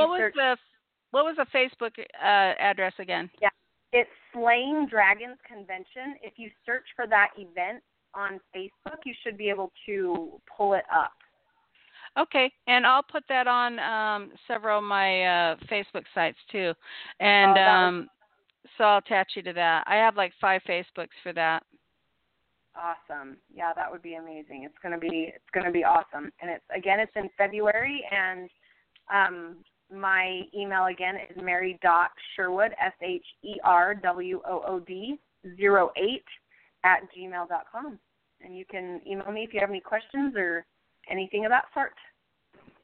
what was the Facebook address again? Yeah, it's Slaying Dragons Convention. If you search for that event on Facebook, you should be able to pull it up. Okay, and I'll put that on several of my Facebook sites too, and so I'll attach you to that. I have like 5 Facebooks for that. Awesome. Yeah, that would be amazing. It's gonna be awesome. And it's in February, and my email again is mary.sherwood, SHERWOOD, 08@gmail.com. And you can email me if you have any questions or anything of that sort.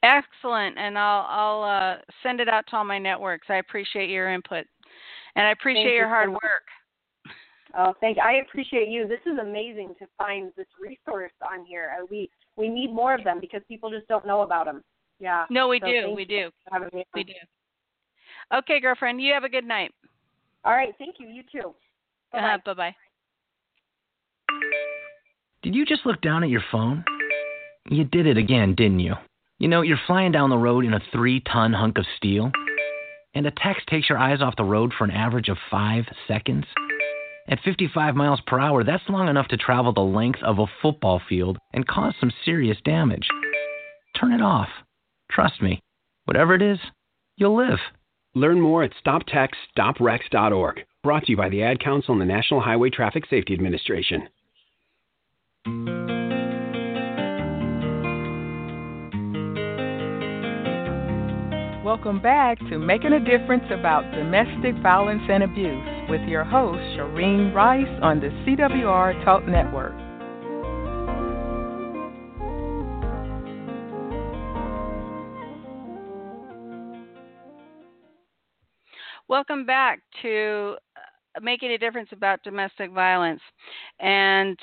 Excellent. And I'll send it out to all my networks. I appreciate your input. And I appreciate your hard work. Oh, thank you. I appreciate you. This is amazing to find this resource on here. We need more of them because people just don't know about them. Yeah. No, we do. Okay, girlfriend, you have a good night. All right, thank you. You too. Bye-bye. Bye-bye. Did you just look down at your phone? You did it again, didn't you? You know, you're flying down the road in a 3-ton hunk of steel, and a text takes your eyes off the road for an average of 5 seconds. At 55 miles per hour, that's long enough to travel the length of a football field and cause some serious damage. Turn it off. Trust me, whatever it is, you'll live. Learn more at StopTextStopWrecks.org. Brought to you by the Ad Council and the National Highway Traffic Safety Administration. Welcome back to Making a Difference about Domestic Violence and Abuse with your host, Shireen Rice, on the CWR Talk Network. Welcome back to Making a Difference about Domestic Violence. And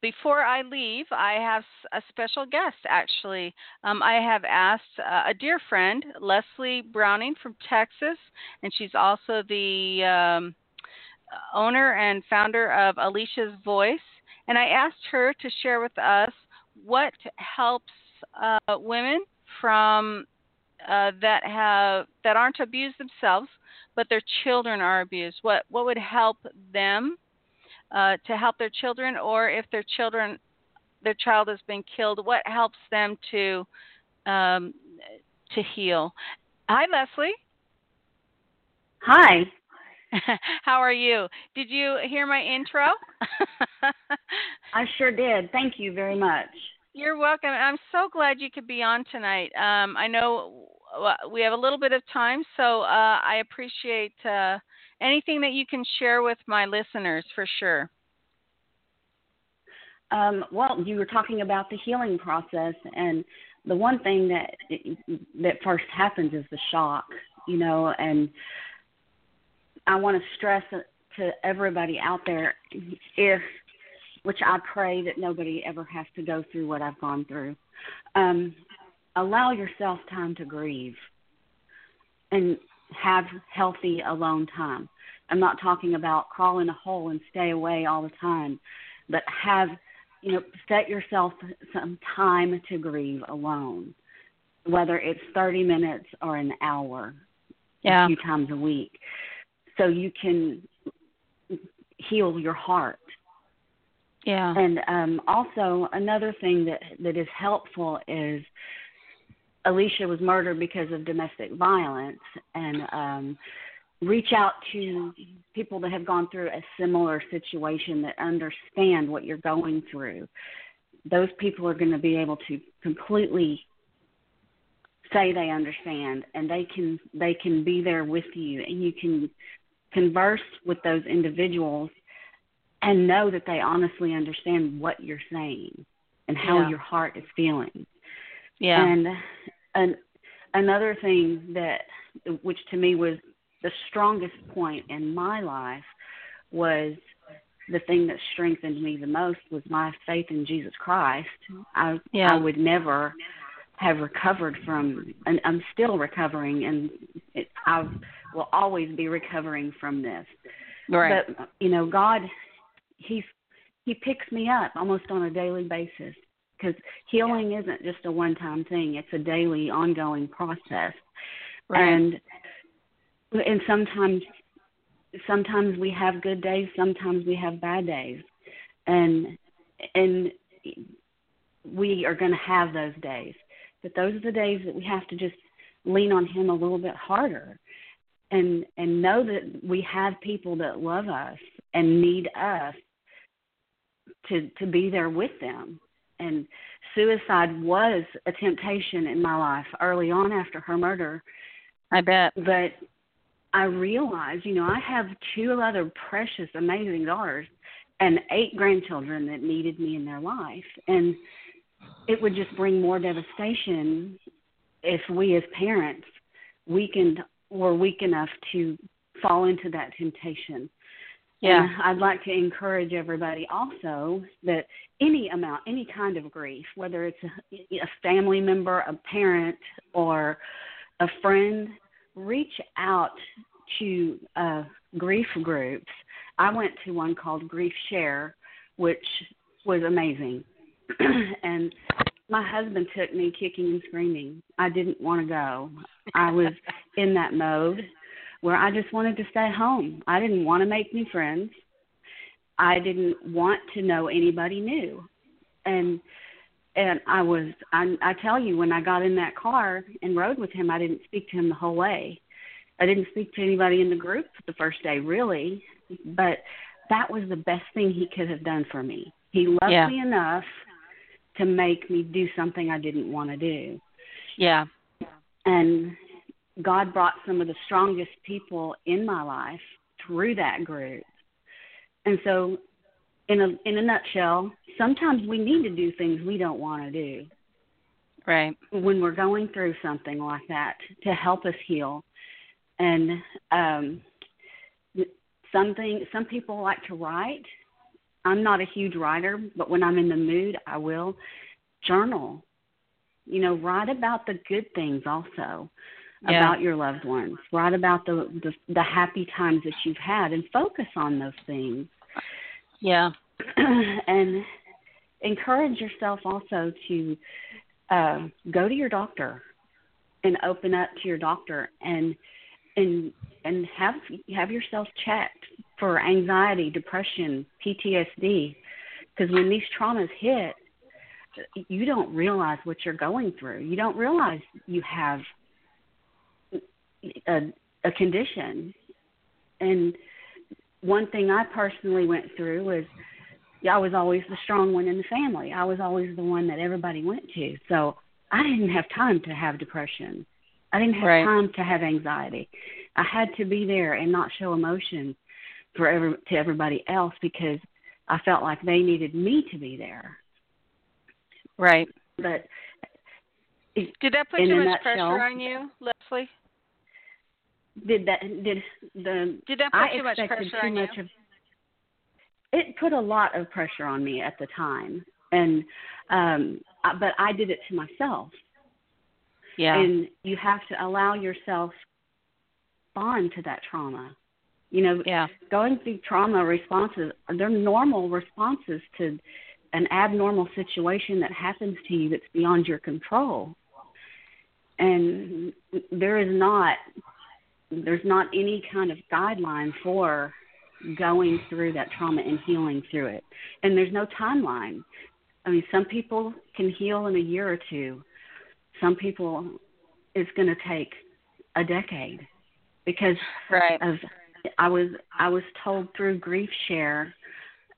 before I leave, I have a special guest, actually. I have asked a dear friend, Leslie Browning from Texas, and she's also the owner and founder of Alicia's Voice. And I asked her to share with us what helps women from that aren't abused themselves, but their children are abused. What would help them to help their children, or if their child has been killed, what helps them to heal? Hi, Leslie. Hi. How are you? Did you hear my intro? I sure did. Thank you very much. You're welcome. I'm so glad you could be on tonight. I know we have a little bit of time, so I appreciate anything that you can share with my listeners for sure. Well, you were talking about the healing process, and the one thing that first happens is the shock, you know, and I want to stress to everybody out there, which I pray that nobody ever has to go through what I've gone through, allow yourself time to grieve and have healthy alone time. I'm not talking about crawl in a hole and stay away all the time, but set yourself some time to grieve alone, whether it's 30 minutes or an hour, a few times a week, so you can heal your heart. Yeah. And also another thing that is helpful is Alicia was murdered because of domestic violence, and reach out to people that have gone through a similar situation that understand what you're going through. Those people are going to be able to completely say they understand, and they can be there with you, and you can converse with those individuals and know that they honestly understand what you're saying and how your heart is feeling. Yeah. And another thing which to me was the strongest point in my life, was the thing that strengthened me the most was my faith in Jesus Christ. I would never have recovered from, and I'm still recovering, and I will always be recovering from this. Right. But, God, He picks me up almost on a daily basis, because healing isn't just a one-time thing. It's a daily, ongoing process. Right. And sometimes we have good days, sometimes we have bad days. And we are going to have those days. But those are the days that we have to just lean on Him a little bit harder and know that we have people that love us and need us to be there with them. And suicide was a temptation in my life early on after her murder. I bet. But I realized, I have two other precious, amazing daughters and 8 grandchildren that needed me in their life. And it would just bring more devastation if we as parents were weak enough to fall into that temptation. Yeah. And I'd like to encourage everybody also that any kind of grief, whether it's a family member, a parent, or a friend, reach out to grief groups. I went to one called Grief Share, which was amazing. And my husband took me kicking and screaming. I didn't want to go. I was in that mode where I just wanted to stay home. I didn't want to make new friends. I didn't want to know anybody new. And I tell you, when I got in that car and rode with him, I didn't speak to him the whole way. I didn't speak to anybody in the group the first day, really. But that was the best thing he could have done for me. He loved me enough to make me do something I didn't want to do. Yeah. And God brought some of the strongest people in my life through that group. And so in a nutshell, sometimes we need to do things we don't want to do. Right. When we're going through something like that to help us heal. And some people like to write. I'm not a huge writer, but when I'm in the mood, I will journal. Write about the good things also about your loved ones. Write about the happy times that you've had and focus on those things. Yeah. And encourage yourself also to go to your doctor and open up to your doctor and have yourself checked for anxiety, depression, PTSD, because when these traumas hit, you don't realize what you're going through. You don't realize you have a condition. And one thing I personally went through was I was always the strong one in the family. I was always the one that everybody went to. So I didn't have time to have depression. I didn't have time to have anxiety. I had to be there and not show emotion to everybody else because I felt like they needed me to be there. Right. But Did that put too much pressure on you, Leslie? Did that put too much pressure on you? It put a lot of pressure on me at the time, and but I did it to myself. Yeah. And you have to allow yourself to respond to that trauma. You know, yeah. Going through trauma responses, they're normal responses to an abnormal situation that happens to you that's beyond your control. And there's not any kind of guideline for going through that trauma and healing through it. And there's no timeline. I mean, some people can heal in a year or two. Some people, it's going to take a decade because right. of I was told through Grief Share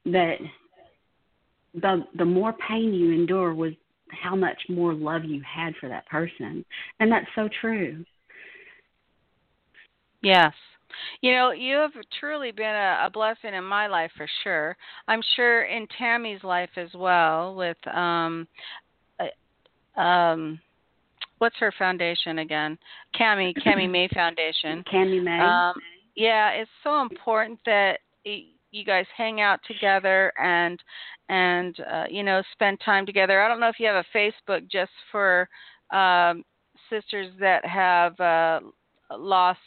that the more pain you endure was how much more love you had for that person, and that's so true. Yes. You know, you have truly been a blessing in my life for sure. I'm sure in Tammy's life as well with what's her foundation again? Cammie May Foundation. Cammie May. Yeah, it's so important that you guys hang out together and you know, spend time together. I don't know if you have a Facebook just for sisters that have lost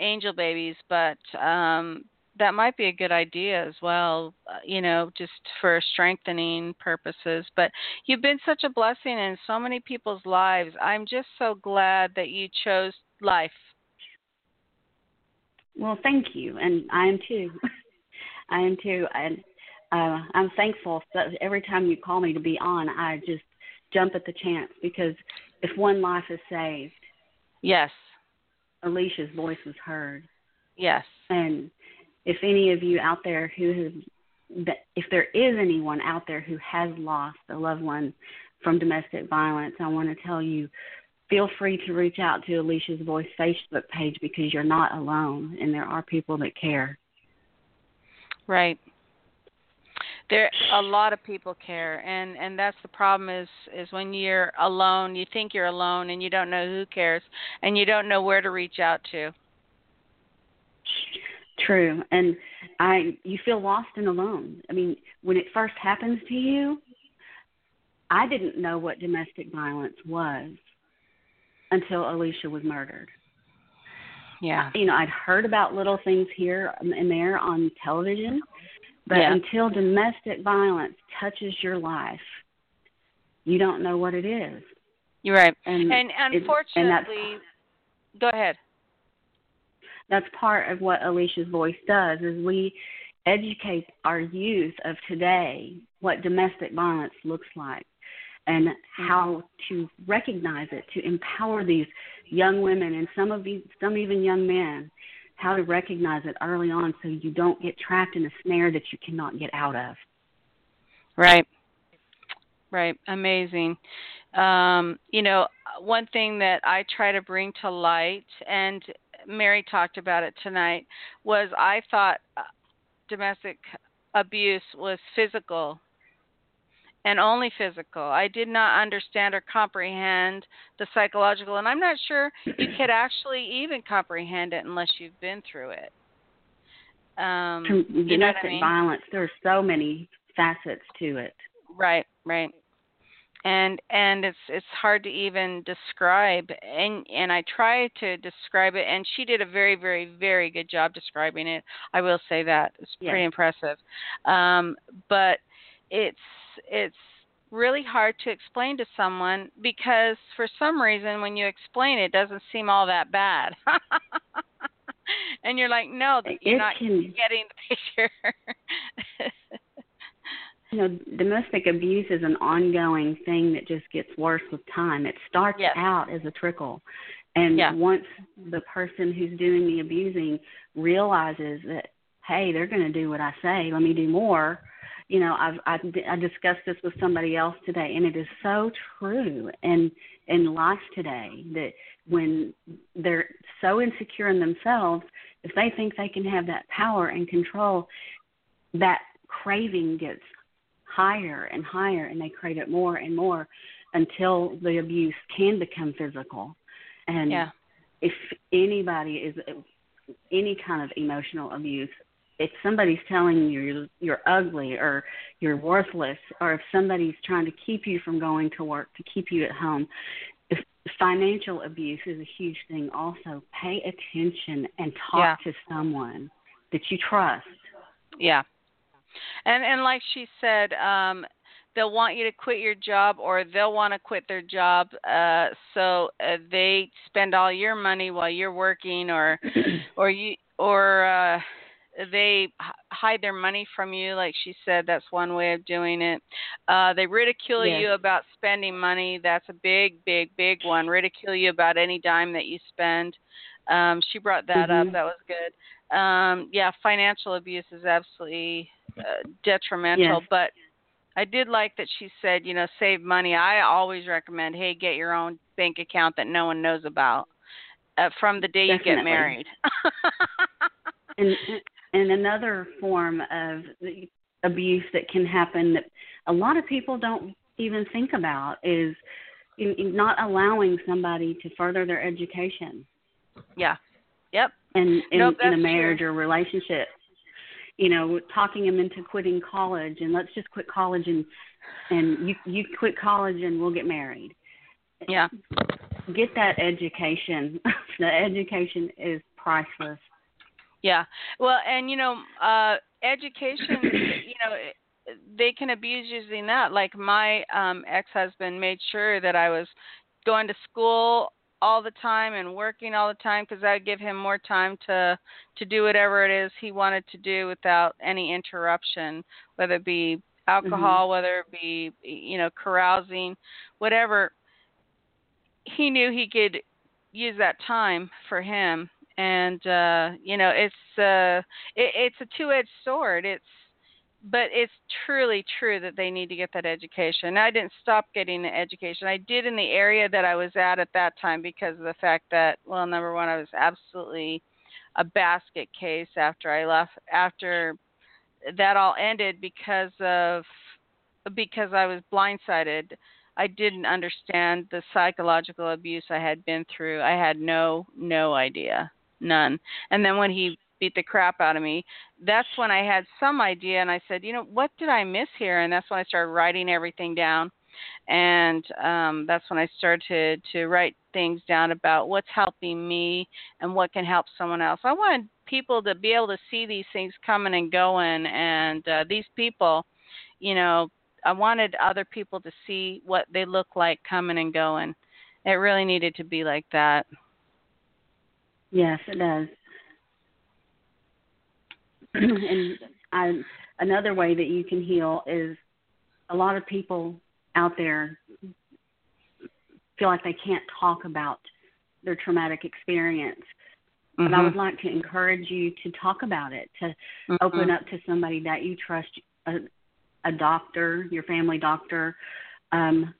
angel babies, but that might be a good idea as well, you know, just for strengthening purposes. But you've been such a blessing in so many people's lives. I'm just so glad that you chose life. Well, thank you. And I am too. I am too. And I'm thankful that every time you call me to be on, I just jump at the chance, because if one life is saved, yes, Alicia's voice was heard. Yes. And if any of you out there if there is anyone out there who has lost a loved one from domestic violence, I want to tell you, feel free to reach out to Alicia's Voice Facebook page, because you're not alone, and there are people that care. Right. There, a lot of people care, and that's the problem is when you're alone, you think you're alone, and you don't know who cares, and you don't know where to reach out to. True, and you feel lost and alone. I mean, when it first happens to you, I didn't know what domestic violence was until Alicia was murdered. Yeah. You know, I'd heard about little things here and there on television, but yeah. Until domestic violence touches your life, you don't know what it is. You're right. And unfortunately, go ahead. That's part of what Alicia's Voice does, is we educate our youth of today what domestic violence looks like, and how to recognize it, to empower these young women and some even young men, how to recognize it early on so you don't get trapped in a snare that you cannot get out of. Right. Right. Amazing. You know, one thing that I try to bring to light, and Mary talked about it tonight, was I thought domestic abuse was physical and only physical. I did not understand or comprehend the psychological, and I'm not sure you could actually even comprehend it unless you've been through it. You know what I mean? Domestic violence, there's so many facets to it. Right, right. And it's hard to even describe, and I try to describe it, and she did a very, very, very good job describing it. I will say that. It's pretty impressive. But it's really hard to explain to someone, because for some reason when you explain it, it doesn't seem all that bad. And you're like, no, you're not getting the picture. You know, domestic abuse is an ongoing thing that just gets worse with time. It starts out as a trickle. And once the person who's doing the abusing realizes that, hey, they're going to do what I say, let me do more. You know, I discussed this with somebody else today, and it is so true in life today, that when they're so insecure in themselves, if they think they can have that power and control, that craving gets higher and higher, and they crave it more and more. until the abuse can become physical. And if anybody is any kind of emotional abuse, if somebody's telling you you're ugly or you're worthless, or if somebody's trying to keep you from going to work, to keep you at home, if financial abuse is a huge thing also. Pay attention and talk to someone that you trust. Yeah. And like she said, they'll want you to quit your job, or they'll want to quit their job. So they spend all your money while you're working, or they hide their money from you. Like she said, that's one way of doing it. They ridicule you about spending money. That's a big, big, big one. Ridicule you about any dime that you spend. She brought that up. That was good. Financial abuse is absolutely detrimental. Yes. But I did like that she said, you know, save money. I always recommend, hey, get your own bank account that no one knows about from the day you get married. And another form of the abuse that can happen that a lot of people don't even think about is in not allowing somebody to further their education. Yeah. Yep. And in a marriage or relationship, you know, talking them into quitting college, and let's just quit college and you quit college and we'll get married. Yeah. Get that education. The education is priceless. Yeah. Well, and, you know, education, you know, they can abuse using that. Like my ex-husband made sure that I was going to school all the time and working all the time, because that would give him more time to do whatever it is he wanted to do without any interruption, whether it be alcohol, whether it be, you know, carousing, whatever. He knew he could use that time for him. And, you know, it's a two-edged sword. But it's truly true that they need to get that education. I didn't stop getting the education. I did in the area that I was at that time, because of the fact that, well, number one, I was absolutely a basket case after I left, after that all ended, because I was blindsided. I didn't understand the psychological abuse I had been through. I had no idea, none. And then when he beat the crap out of me, that's when I had some idea, and I said, you know, what did I miss here? And that's when I started writing everything down, and that's when I started to write things down about what's helping me and what can help someone else. I wanted people to be able to see these things coming and going, and these people, you know, I wanted other people to see what they look like coming and going. It really needed to be like that. Yes, it does. And another way that you can heal is, a lot of people out there feel like they can't talk about their traumatic experience. Mm-hmm. But I would like to encourage you to talk about it, to open up to somebody that you trust, a doctor, your family doctor, one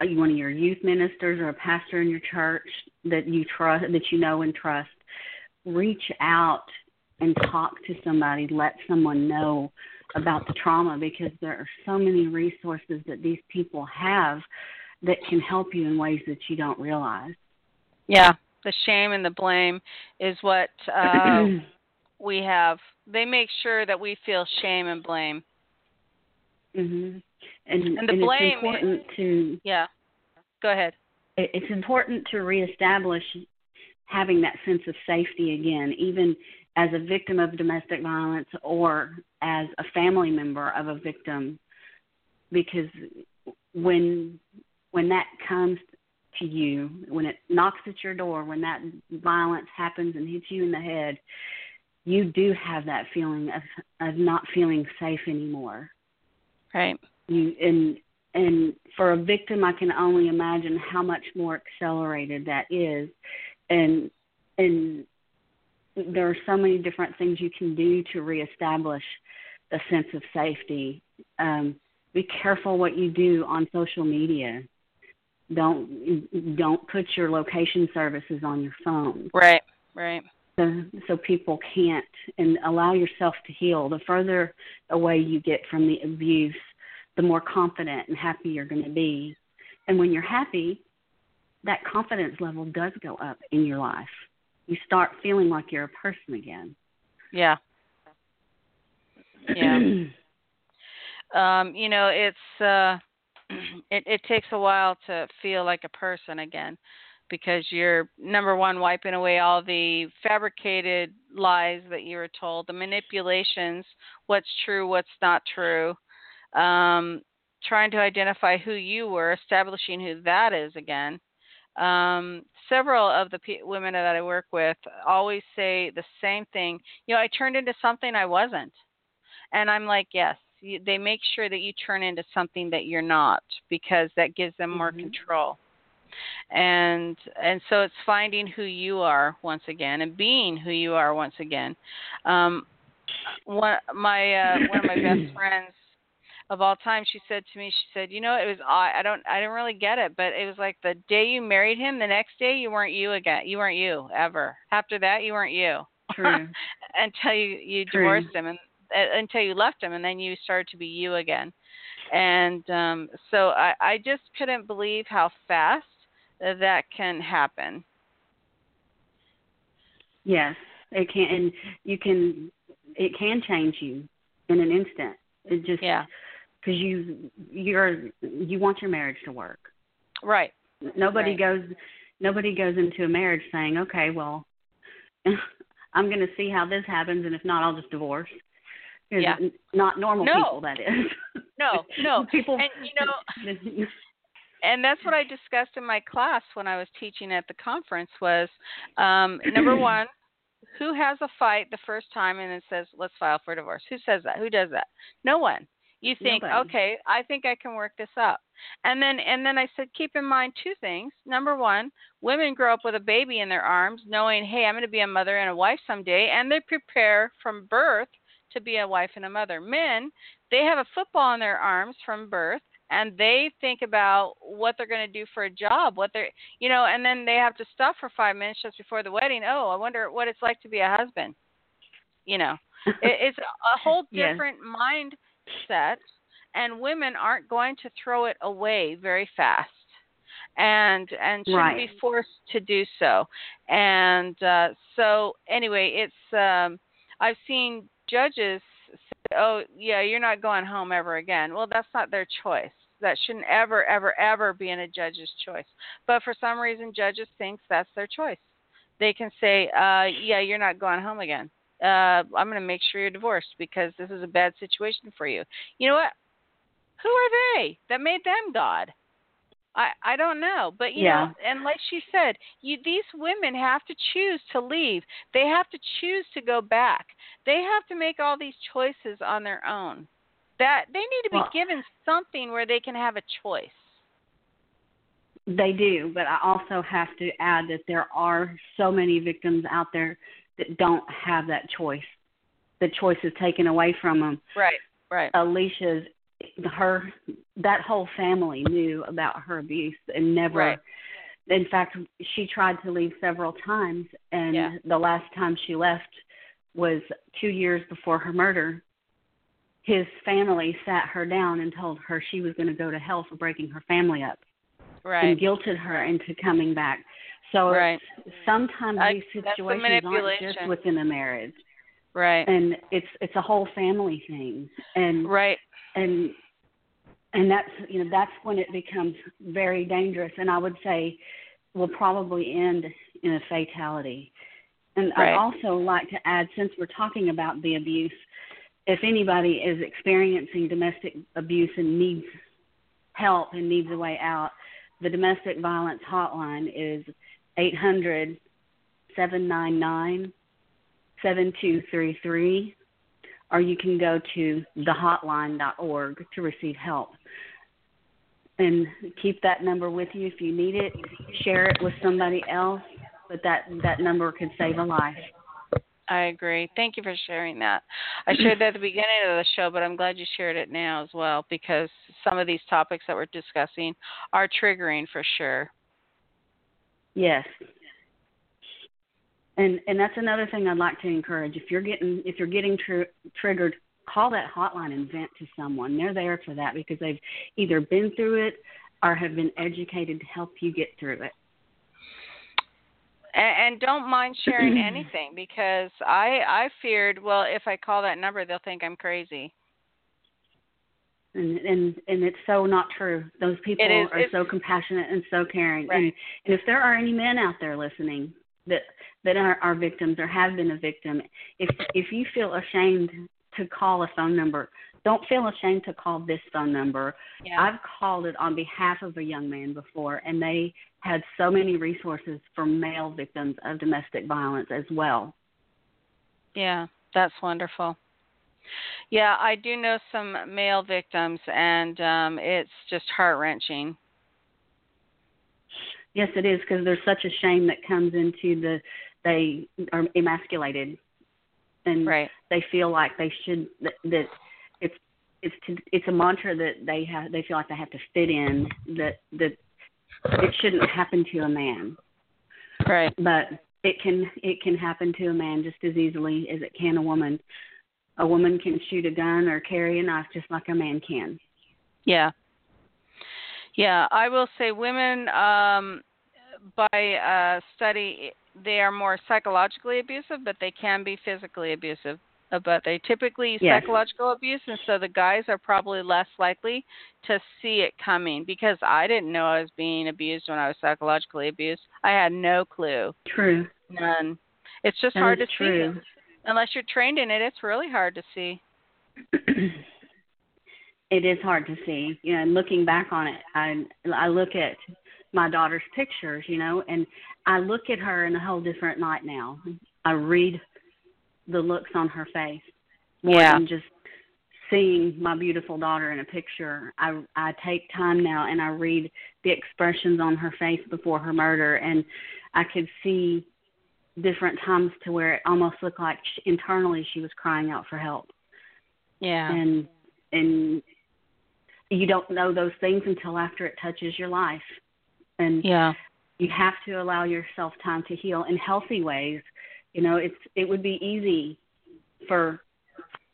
of your youth ministers, or a pastor in your church that you trust, that you know and trust. Reach out and talk to somebody, let someone know about the trauma, because there are so many resources that these people have that can help you in ways that you don't realize. Yeah, the shame and the blame is what we have. They make sure that we feel shame and blame. Mm-hmm. And blame it's important to... Yeah, go ahead. It's important to reestablish having that sense of safety again, even as a victim of domestic violence or as a family member of a victim, because when that comes to you, when it knocks at your door, when that violence happens and hits you in the head, you do have that feeling of not feeling safe anymore. Right. And for a victim, I can only imagine how much more accelerated that is. And there are so many different things you can do to reestablish a sense of safety. Be careful what you do on social media. Don't put your location services on your phone. Right. So people can't, and allow yourself to heal. The further away you get from the abuse, the more confident and happy you're going to be. And when you're happy, that confidence level does go up in your life. You start feeling like you're a person again. Yeah. Yeah. You know, it's it takes a while to feel like a person again, because you're, number one, wiping away all the fabricated lies that you were told, the manipulations, what's true, what's not true, trying to identify who you were, establishing who that is again. Several of the women that I work with always say the same thing. You know, I turned into something I wasn't. And I'm like, yes, they make sure that you turn into something that you're not, because that gives them more control. And so it's finding who you are once again and being who you are once again. One of my best friends of all time, she said to me, she said, you know, it was I didn't really get it, but it was like the day you married him, the next day you weren't you again. You weren't you ever. After that, you weren't you. True. Until you divorced him, and until you left him, and then you started to be you again. And so I just couldn't believe how fast that can happen. Yes, it can. And it can change you in an instant. It just, yeah, because you want your marriage to work, right? Nobody goes into a marriage saying, okay, well, I'm going to see how this happens, and if not, I'll just divorce. Yeah. Not normal people, that is. No. People, and you know. And that's what I discussed in my class when I was teaching at the conference was, number one, who has a fight the first time and then says, let's file for divorce? Who says that? Who does that? No one. You think, nobody. Okay, I think I can work this up. And then I said, keep in mind two things. Number one, women grow up with a baby in their arms knowing, hey, I'm going to be a mother and a wife someday. And they prepare from birth to be a wife and a mother. Men, they have a football in their arms from birth. And they think about what they're going to do for a job, and then they have to stop for 5 minutes just before the wedding. Oh, I wonder what it's like to be a husband. You know, it's a whole different mindset, and women aren't going to throw it away very fast, and shouldn't be forced to do so. And so anyway, it's I've seen judges say, oh, yeah, you're not going home ever again. Well, that's not their choice. That shouldn't ever, ever, ever be in a judge's choice. But for some reason, judges think that's their choice. They can say, yeah, you're not going home again. I'm going to make sure you're divorced because this is a bad situation for you. You know what? Who are they that made them God? I don't know. But, you know, and like she said, these women have to choose to leave. They have to choose to go back. They have to make all these choices on their own. That they need to be given something where they can have a choice. They do, but I also have to add that there are so many victims out there that don't have that choice. The choice is taken away from them. Right. Alicia's, that whole family knew about her abuse and never. Right. In fact, she tried to leave several times, and the last time she left was 2 years before her murder. His family sat her down and told her she was going to go to hell for breaking her family up, and guilted her into coming back. So sometimes these situations aren't just within a marriage, right? And it's a whole family thing, and and that's when it becomes very dangerous. And I would say will probably end in a fatality. And I'd also like to add, since we're talking about the abuse, if anybody is experiencing domestic abuse and needs help and needs a way out, the domestic violence hotline is 800-799-7233, or you can go to thehotline.org to receive help. And keep that number with you if you need it. Share it with somebody else. But that number could save a life. I agree. Thank you for sharing that. I shared that at the beginning of the show, but I'm glad you shared it now as well, because some of these topics that we're discussing are triggering for sure. Yes. And that's another thing I'd like to encourage. If you're getting triggered, call that hotline and vent to someone. They're there for that because they've either been through it or have been educated to help you get through it. And don't mind sharing anything, because I feared, well, if I call that number, they'll think I'm crazy. And it's so not true. Those people are so compassionate and so caring. Right. And if there are any men out there listening that are victims or have been a victim, if you feel ashamed to call a phone number, don't feel ashamed to call this phone number. Yeah. I've called it on behalf of a young man before, and they had so many resources for male victims of domestic violence as well. Yeah, that's wonderful. Yeah, I do know some male victims, and it's just heart-wrenching. Yes, it is, because there's such a shame that comes into they are emasculated, and right. They feel like they should, that it's a mantra that they feel like they have to fit in, that it shouldn't happen to a man. Right. But it can happen to a man just as easily as it can a woman. A woman can shoot a gun or carry a knife just like a man can. Yeah. Yeah, I will say women, by study, they are more psychologically abusive, but they can be physically abusive. But they typically use psychological abuse, and so the guys are probably less likely to see it coming, because I didn't know I was being abused when I was psychologically abused. I had no clue. True. None. It's just hard to see. Unless you're trained in it, it's really hard to see. It is hard to see. You know, and looking back on it, I look at my daughter's pictures, you know, and I look at her in a whole different light now. I read the looks on her face more than just seeing my beautiful daughter in a picture. I take time now and I read the expressions on her face before her murder, and I could see different times to where it almost looked like internally she was crying out for help. Yeah. And you don't know those things until after it touches your life. And you have to allow yourself time to heal in healthy ways. You know, it would be easy for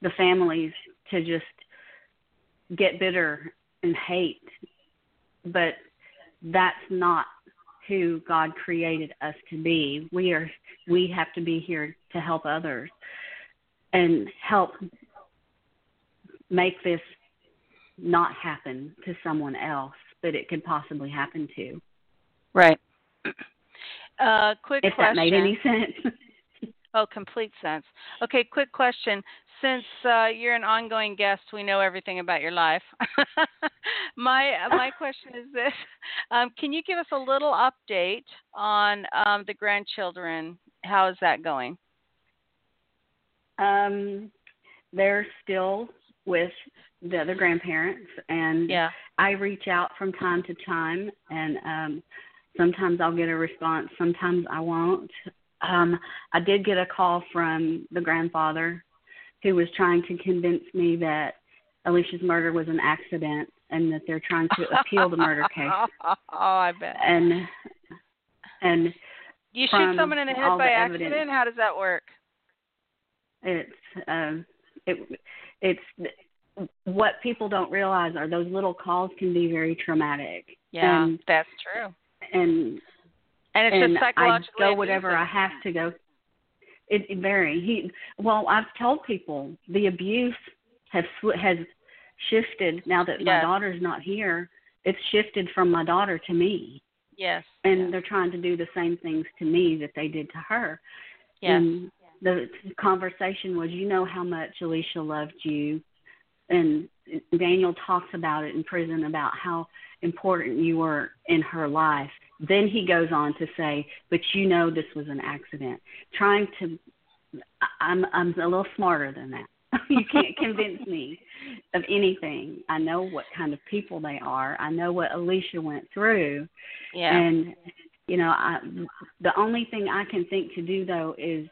the families to just get bitter and hate, but that's not who God created us to be. We have to be here to help others and help make this not happen to someone else that it could possibly happen to. Right. Quick question. If that made any sense. Oh, complete sense. Okay, quick question. Since you're an ongoing guest, we know everything about your life. My question is this. Can you give us a little update on the grandchildren? How is that going? They're still with the other grandparents, and I reach out from time to time, and sometimes I'll get a response, sometimes I won't. I did get a call from the grandfather who was trying to convince me that Alicia's murder was an accident and that they're trying to appeal the murder case. Oh, I bet. And you shoot someone in the head by accident? How does that work? It's what people don't realize are those little calls can be very traumatic. Yeah, that's true. And it's just psychologically. I go whatever I have to go. It varies. I've told people the abuse has shifted now that my daughter's not here. It's shifted from my daughter to me. Yes. And they're trying to do the same things to me that they did to her. Yes. And the conversation was, you know how much Alicia loved you. And Daniel talks about it in prison, about how important you were in her life. Then he goes on to say, but you know this was an accident. I'm a little smarter than that. You can't convince me of anything. I know what kind of people they are. I know what Alicia went through. Yeah. And, you know, the only thing I can think to do, though, is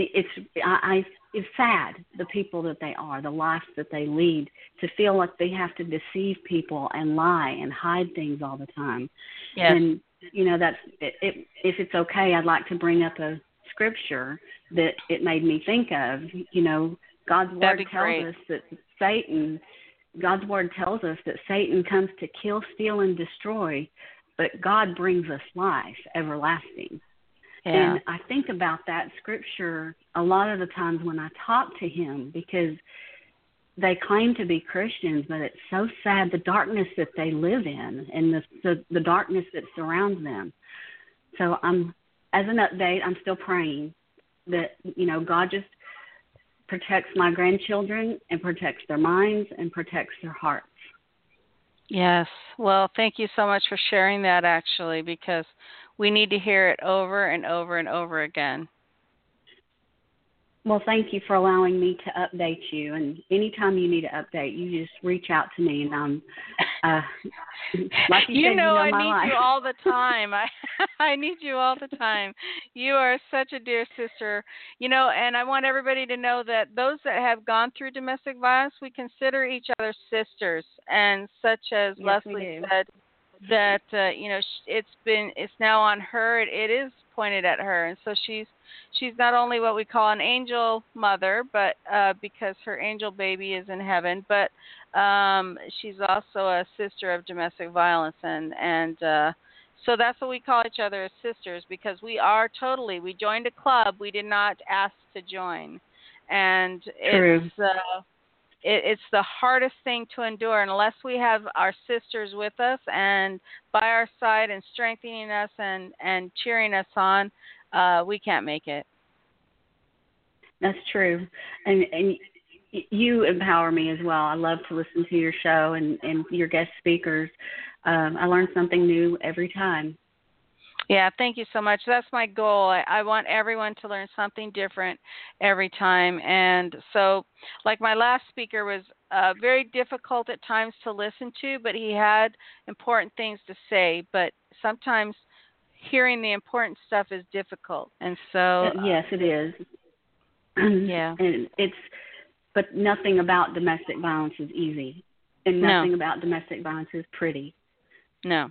it's sad, the people that they are, the life that they lead, to feel like they have to deceive people and lie and hide things all the time. Yes. And, you know, that's it. If it's okay, I'd like to bring up a scripture that it made me think of. You know, God's word tells us that Satan God's word tells us that Satan comes to kill, steal, and destroy, but God brings us life everlasting. Yeah. And I think about that scripture a lot of the times when I talk to him, because they claim to be Christians, but it's so sad, the darkness that they live in and the darkness that surrounds them. So as an update, I'm still praying that, you know, God just protects my grandchildren and protects their minds and protects their hearts. Yes. Well, thank you so much for sharing that, actually, because we need to hear it over and over and over again. Well, thank you for allowing me to update you. And anytime you need an update, you just reach out to me. And I'm, like you said, I need life. You all the time. I need you all the time. You are such a dear sister. You know, and I want everybody to know that those that have gone through domestic violence, we consider each other sisters. And such as Leslie said, that, you know, it's now on her. It is pointed at her. And so she's not only what we call an angel mother, but because her angel baby is in heaven, but she's also a sister of domestic violence. And so that's what we call each other, as sisters, because we joined a club we did not ask to join. And it's the hardest thing to endure unless we have our sisters with us and by our side and strengthening us and cheering us on. We can't make it. That's true. And you empower me as well. I love to listen to your show and your guest speakers. I learn something new every time. Yeah, thank you so much. That's my goal. I want everyone to learn something different every time. And so, like my last speaker was very difficult at times to listen to, but he had important things to say. But sometimes hearing the important stuff is difficult. And so... yes, it is. Yeah. And but nothing about domestic violence is easy. And nothing about domestic violence is pretty. No.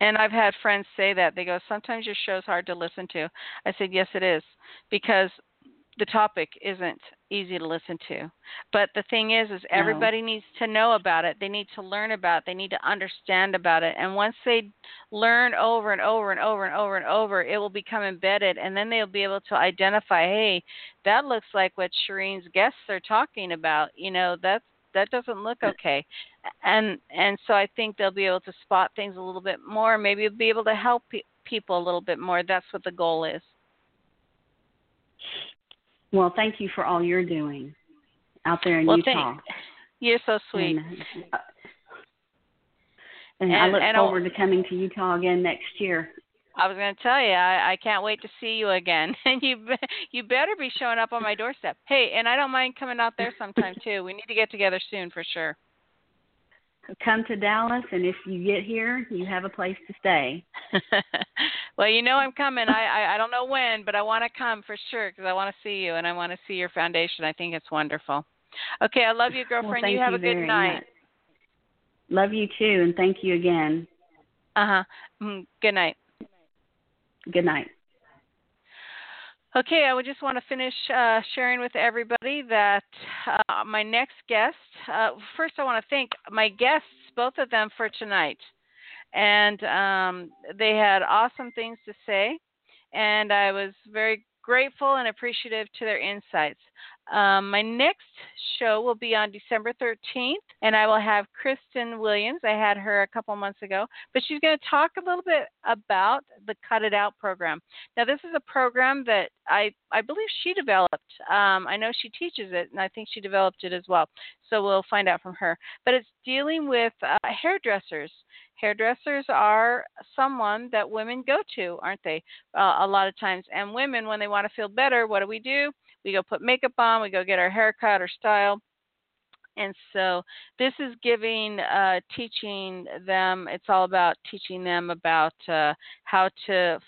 And I've had friends say that. They go, sometimes your show's hard to listen to. I said, yes, it is, because the topic isn't easy to listen to. But the thing is everybody needs to know about it. They need to learn about it. They need to understand about it. And once they learn over and over and over and over and over, it will become embedded. And then they'll be able to identify, hey, that looks like what Shireen's guests are talking about. You know, that doesn't look okay. And so I think they'll be able to spot things a little bit more. Maybe you'll be able to help people a little bit more. That's what the goal is. Well, thank you for all you're doing out there in Utah. You're so sweet. And I look forward to coming to Utah again next year. I was going to tell you, I can't wait to see you again. And you better be showing up on my doorstep. Hey, and I don't mind coming out there sometime, too. We need to get together soon for sure. Come to Dallas, and if you get here, you have a place to stay. Well, you know I'm coming. I don't know when, but I want to come for sure because I want to see you, and I want to see your foundation. I think it's wonderful. Okay, I love you, girlfriend. Well, you have a good night. Much. Love you, too, and thank you again. Good night. Good night. Okay, I would just want to finish sharing with everybody that my next guest, first I want to thank my guests, both of them, for tonight. And they had awesome things to say, and I was very grateful and appreciative to their insights. My next show will be on December 13th, and I will have Kristen Williams. I had her a couple months ago, but she's going to talk a little bit about the Cut It Out program. Now, this is a program that I believe she developed. I know she teaches it, and I think she developed it as well, so we'll find out from her. But it's dealing with hairdressers. Hairdressers are someone that women go to, aren't they, a lot of times? And women, when they want to feel better, what do? We go put makeup on. We go get our haircut or style. And so this is giving, teaching them. It's all about teaching them about how to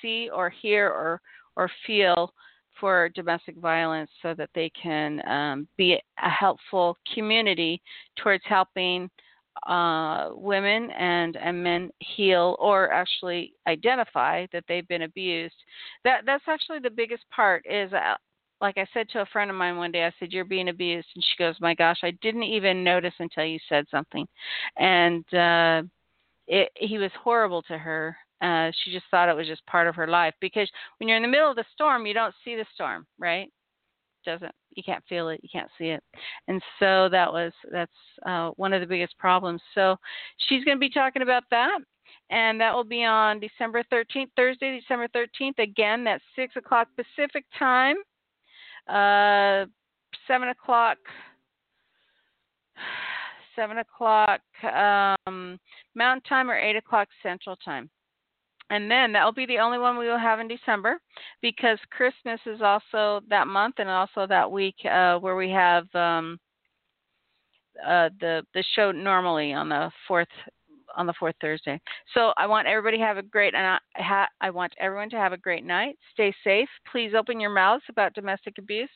see or hear or feel for domestic violence so that they can be a helpful community towards helping women and men heal or actually identify that they've been abused. That's actually the biggest part is Like I said to a friend of mine one day, I said, "You're being abused." And she goes, "My gosh, I didn't even notice until you said something." And he was horrible to her. She just thought it was just part of her life, because when you're in the middle of the storm, you don't see the storm, right? You can't feel it, you can't see it. And so that's one of the biggest problems. So she's going to be talking about that. And that will be on December 13th, Thursday, December 13th. Again, that's 6 o'clock Pacific time, 7 o'clock Mountain time, or 8 o'clock Central time. And then that will be the only one we will have in December, because Christmas is also that month, and also that week where we have the show normally on the fourth Thursday. So I want everybody to have a great, and I want everyone to have a great night. Stay safe. Please open your mouths about domestic abuse,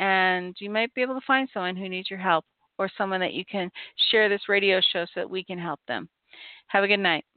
and you might be able to find someone who needs your help, or someone that you can share this radio show so that we can help them. Have a good night.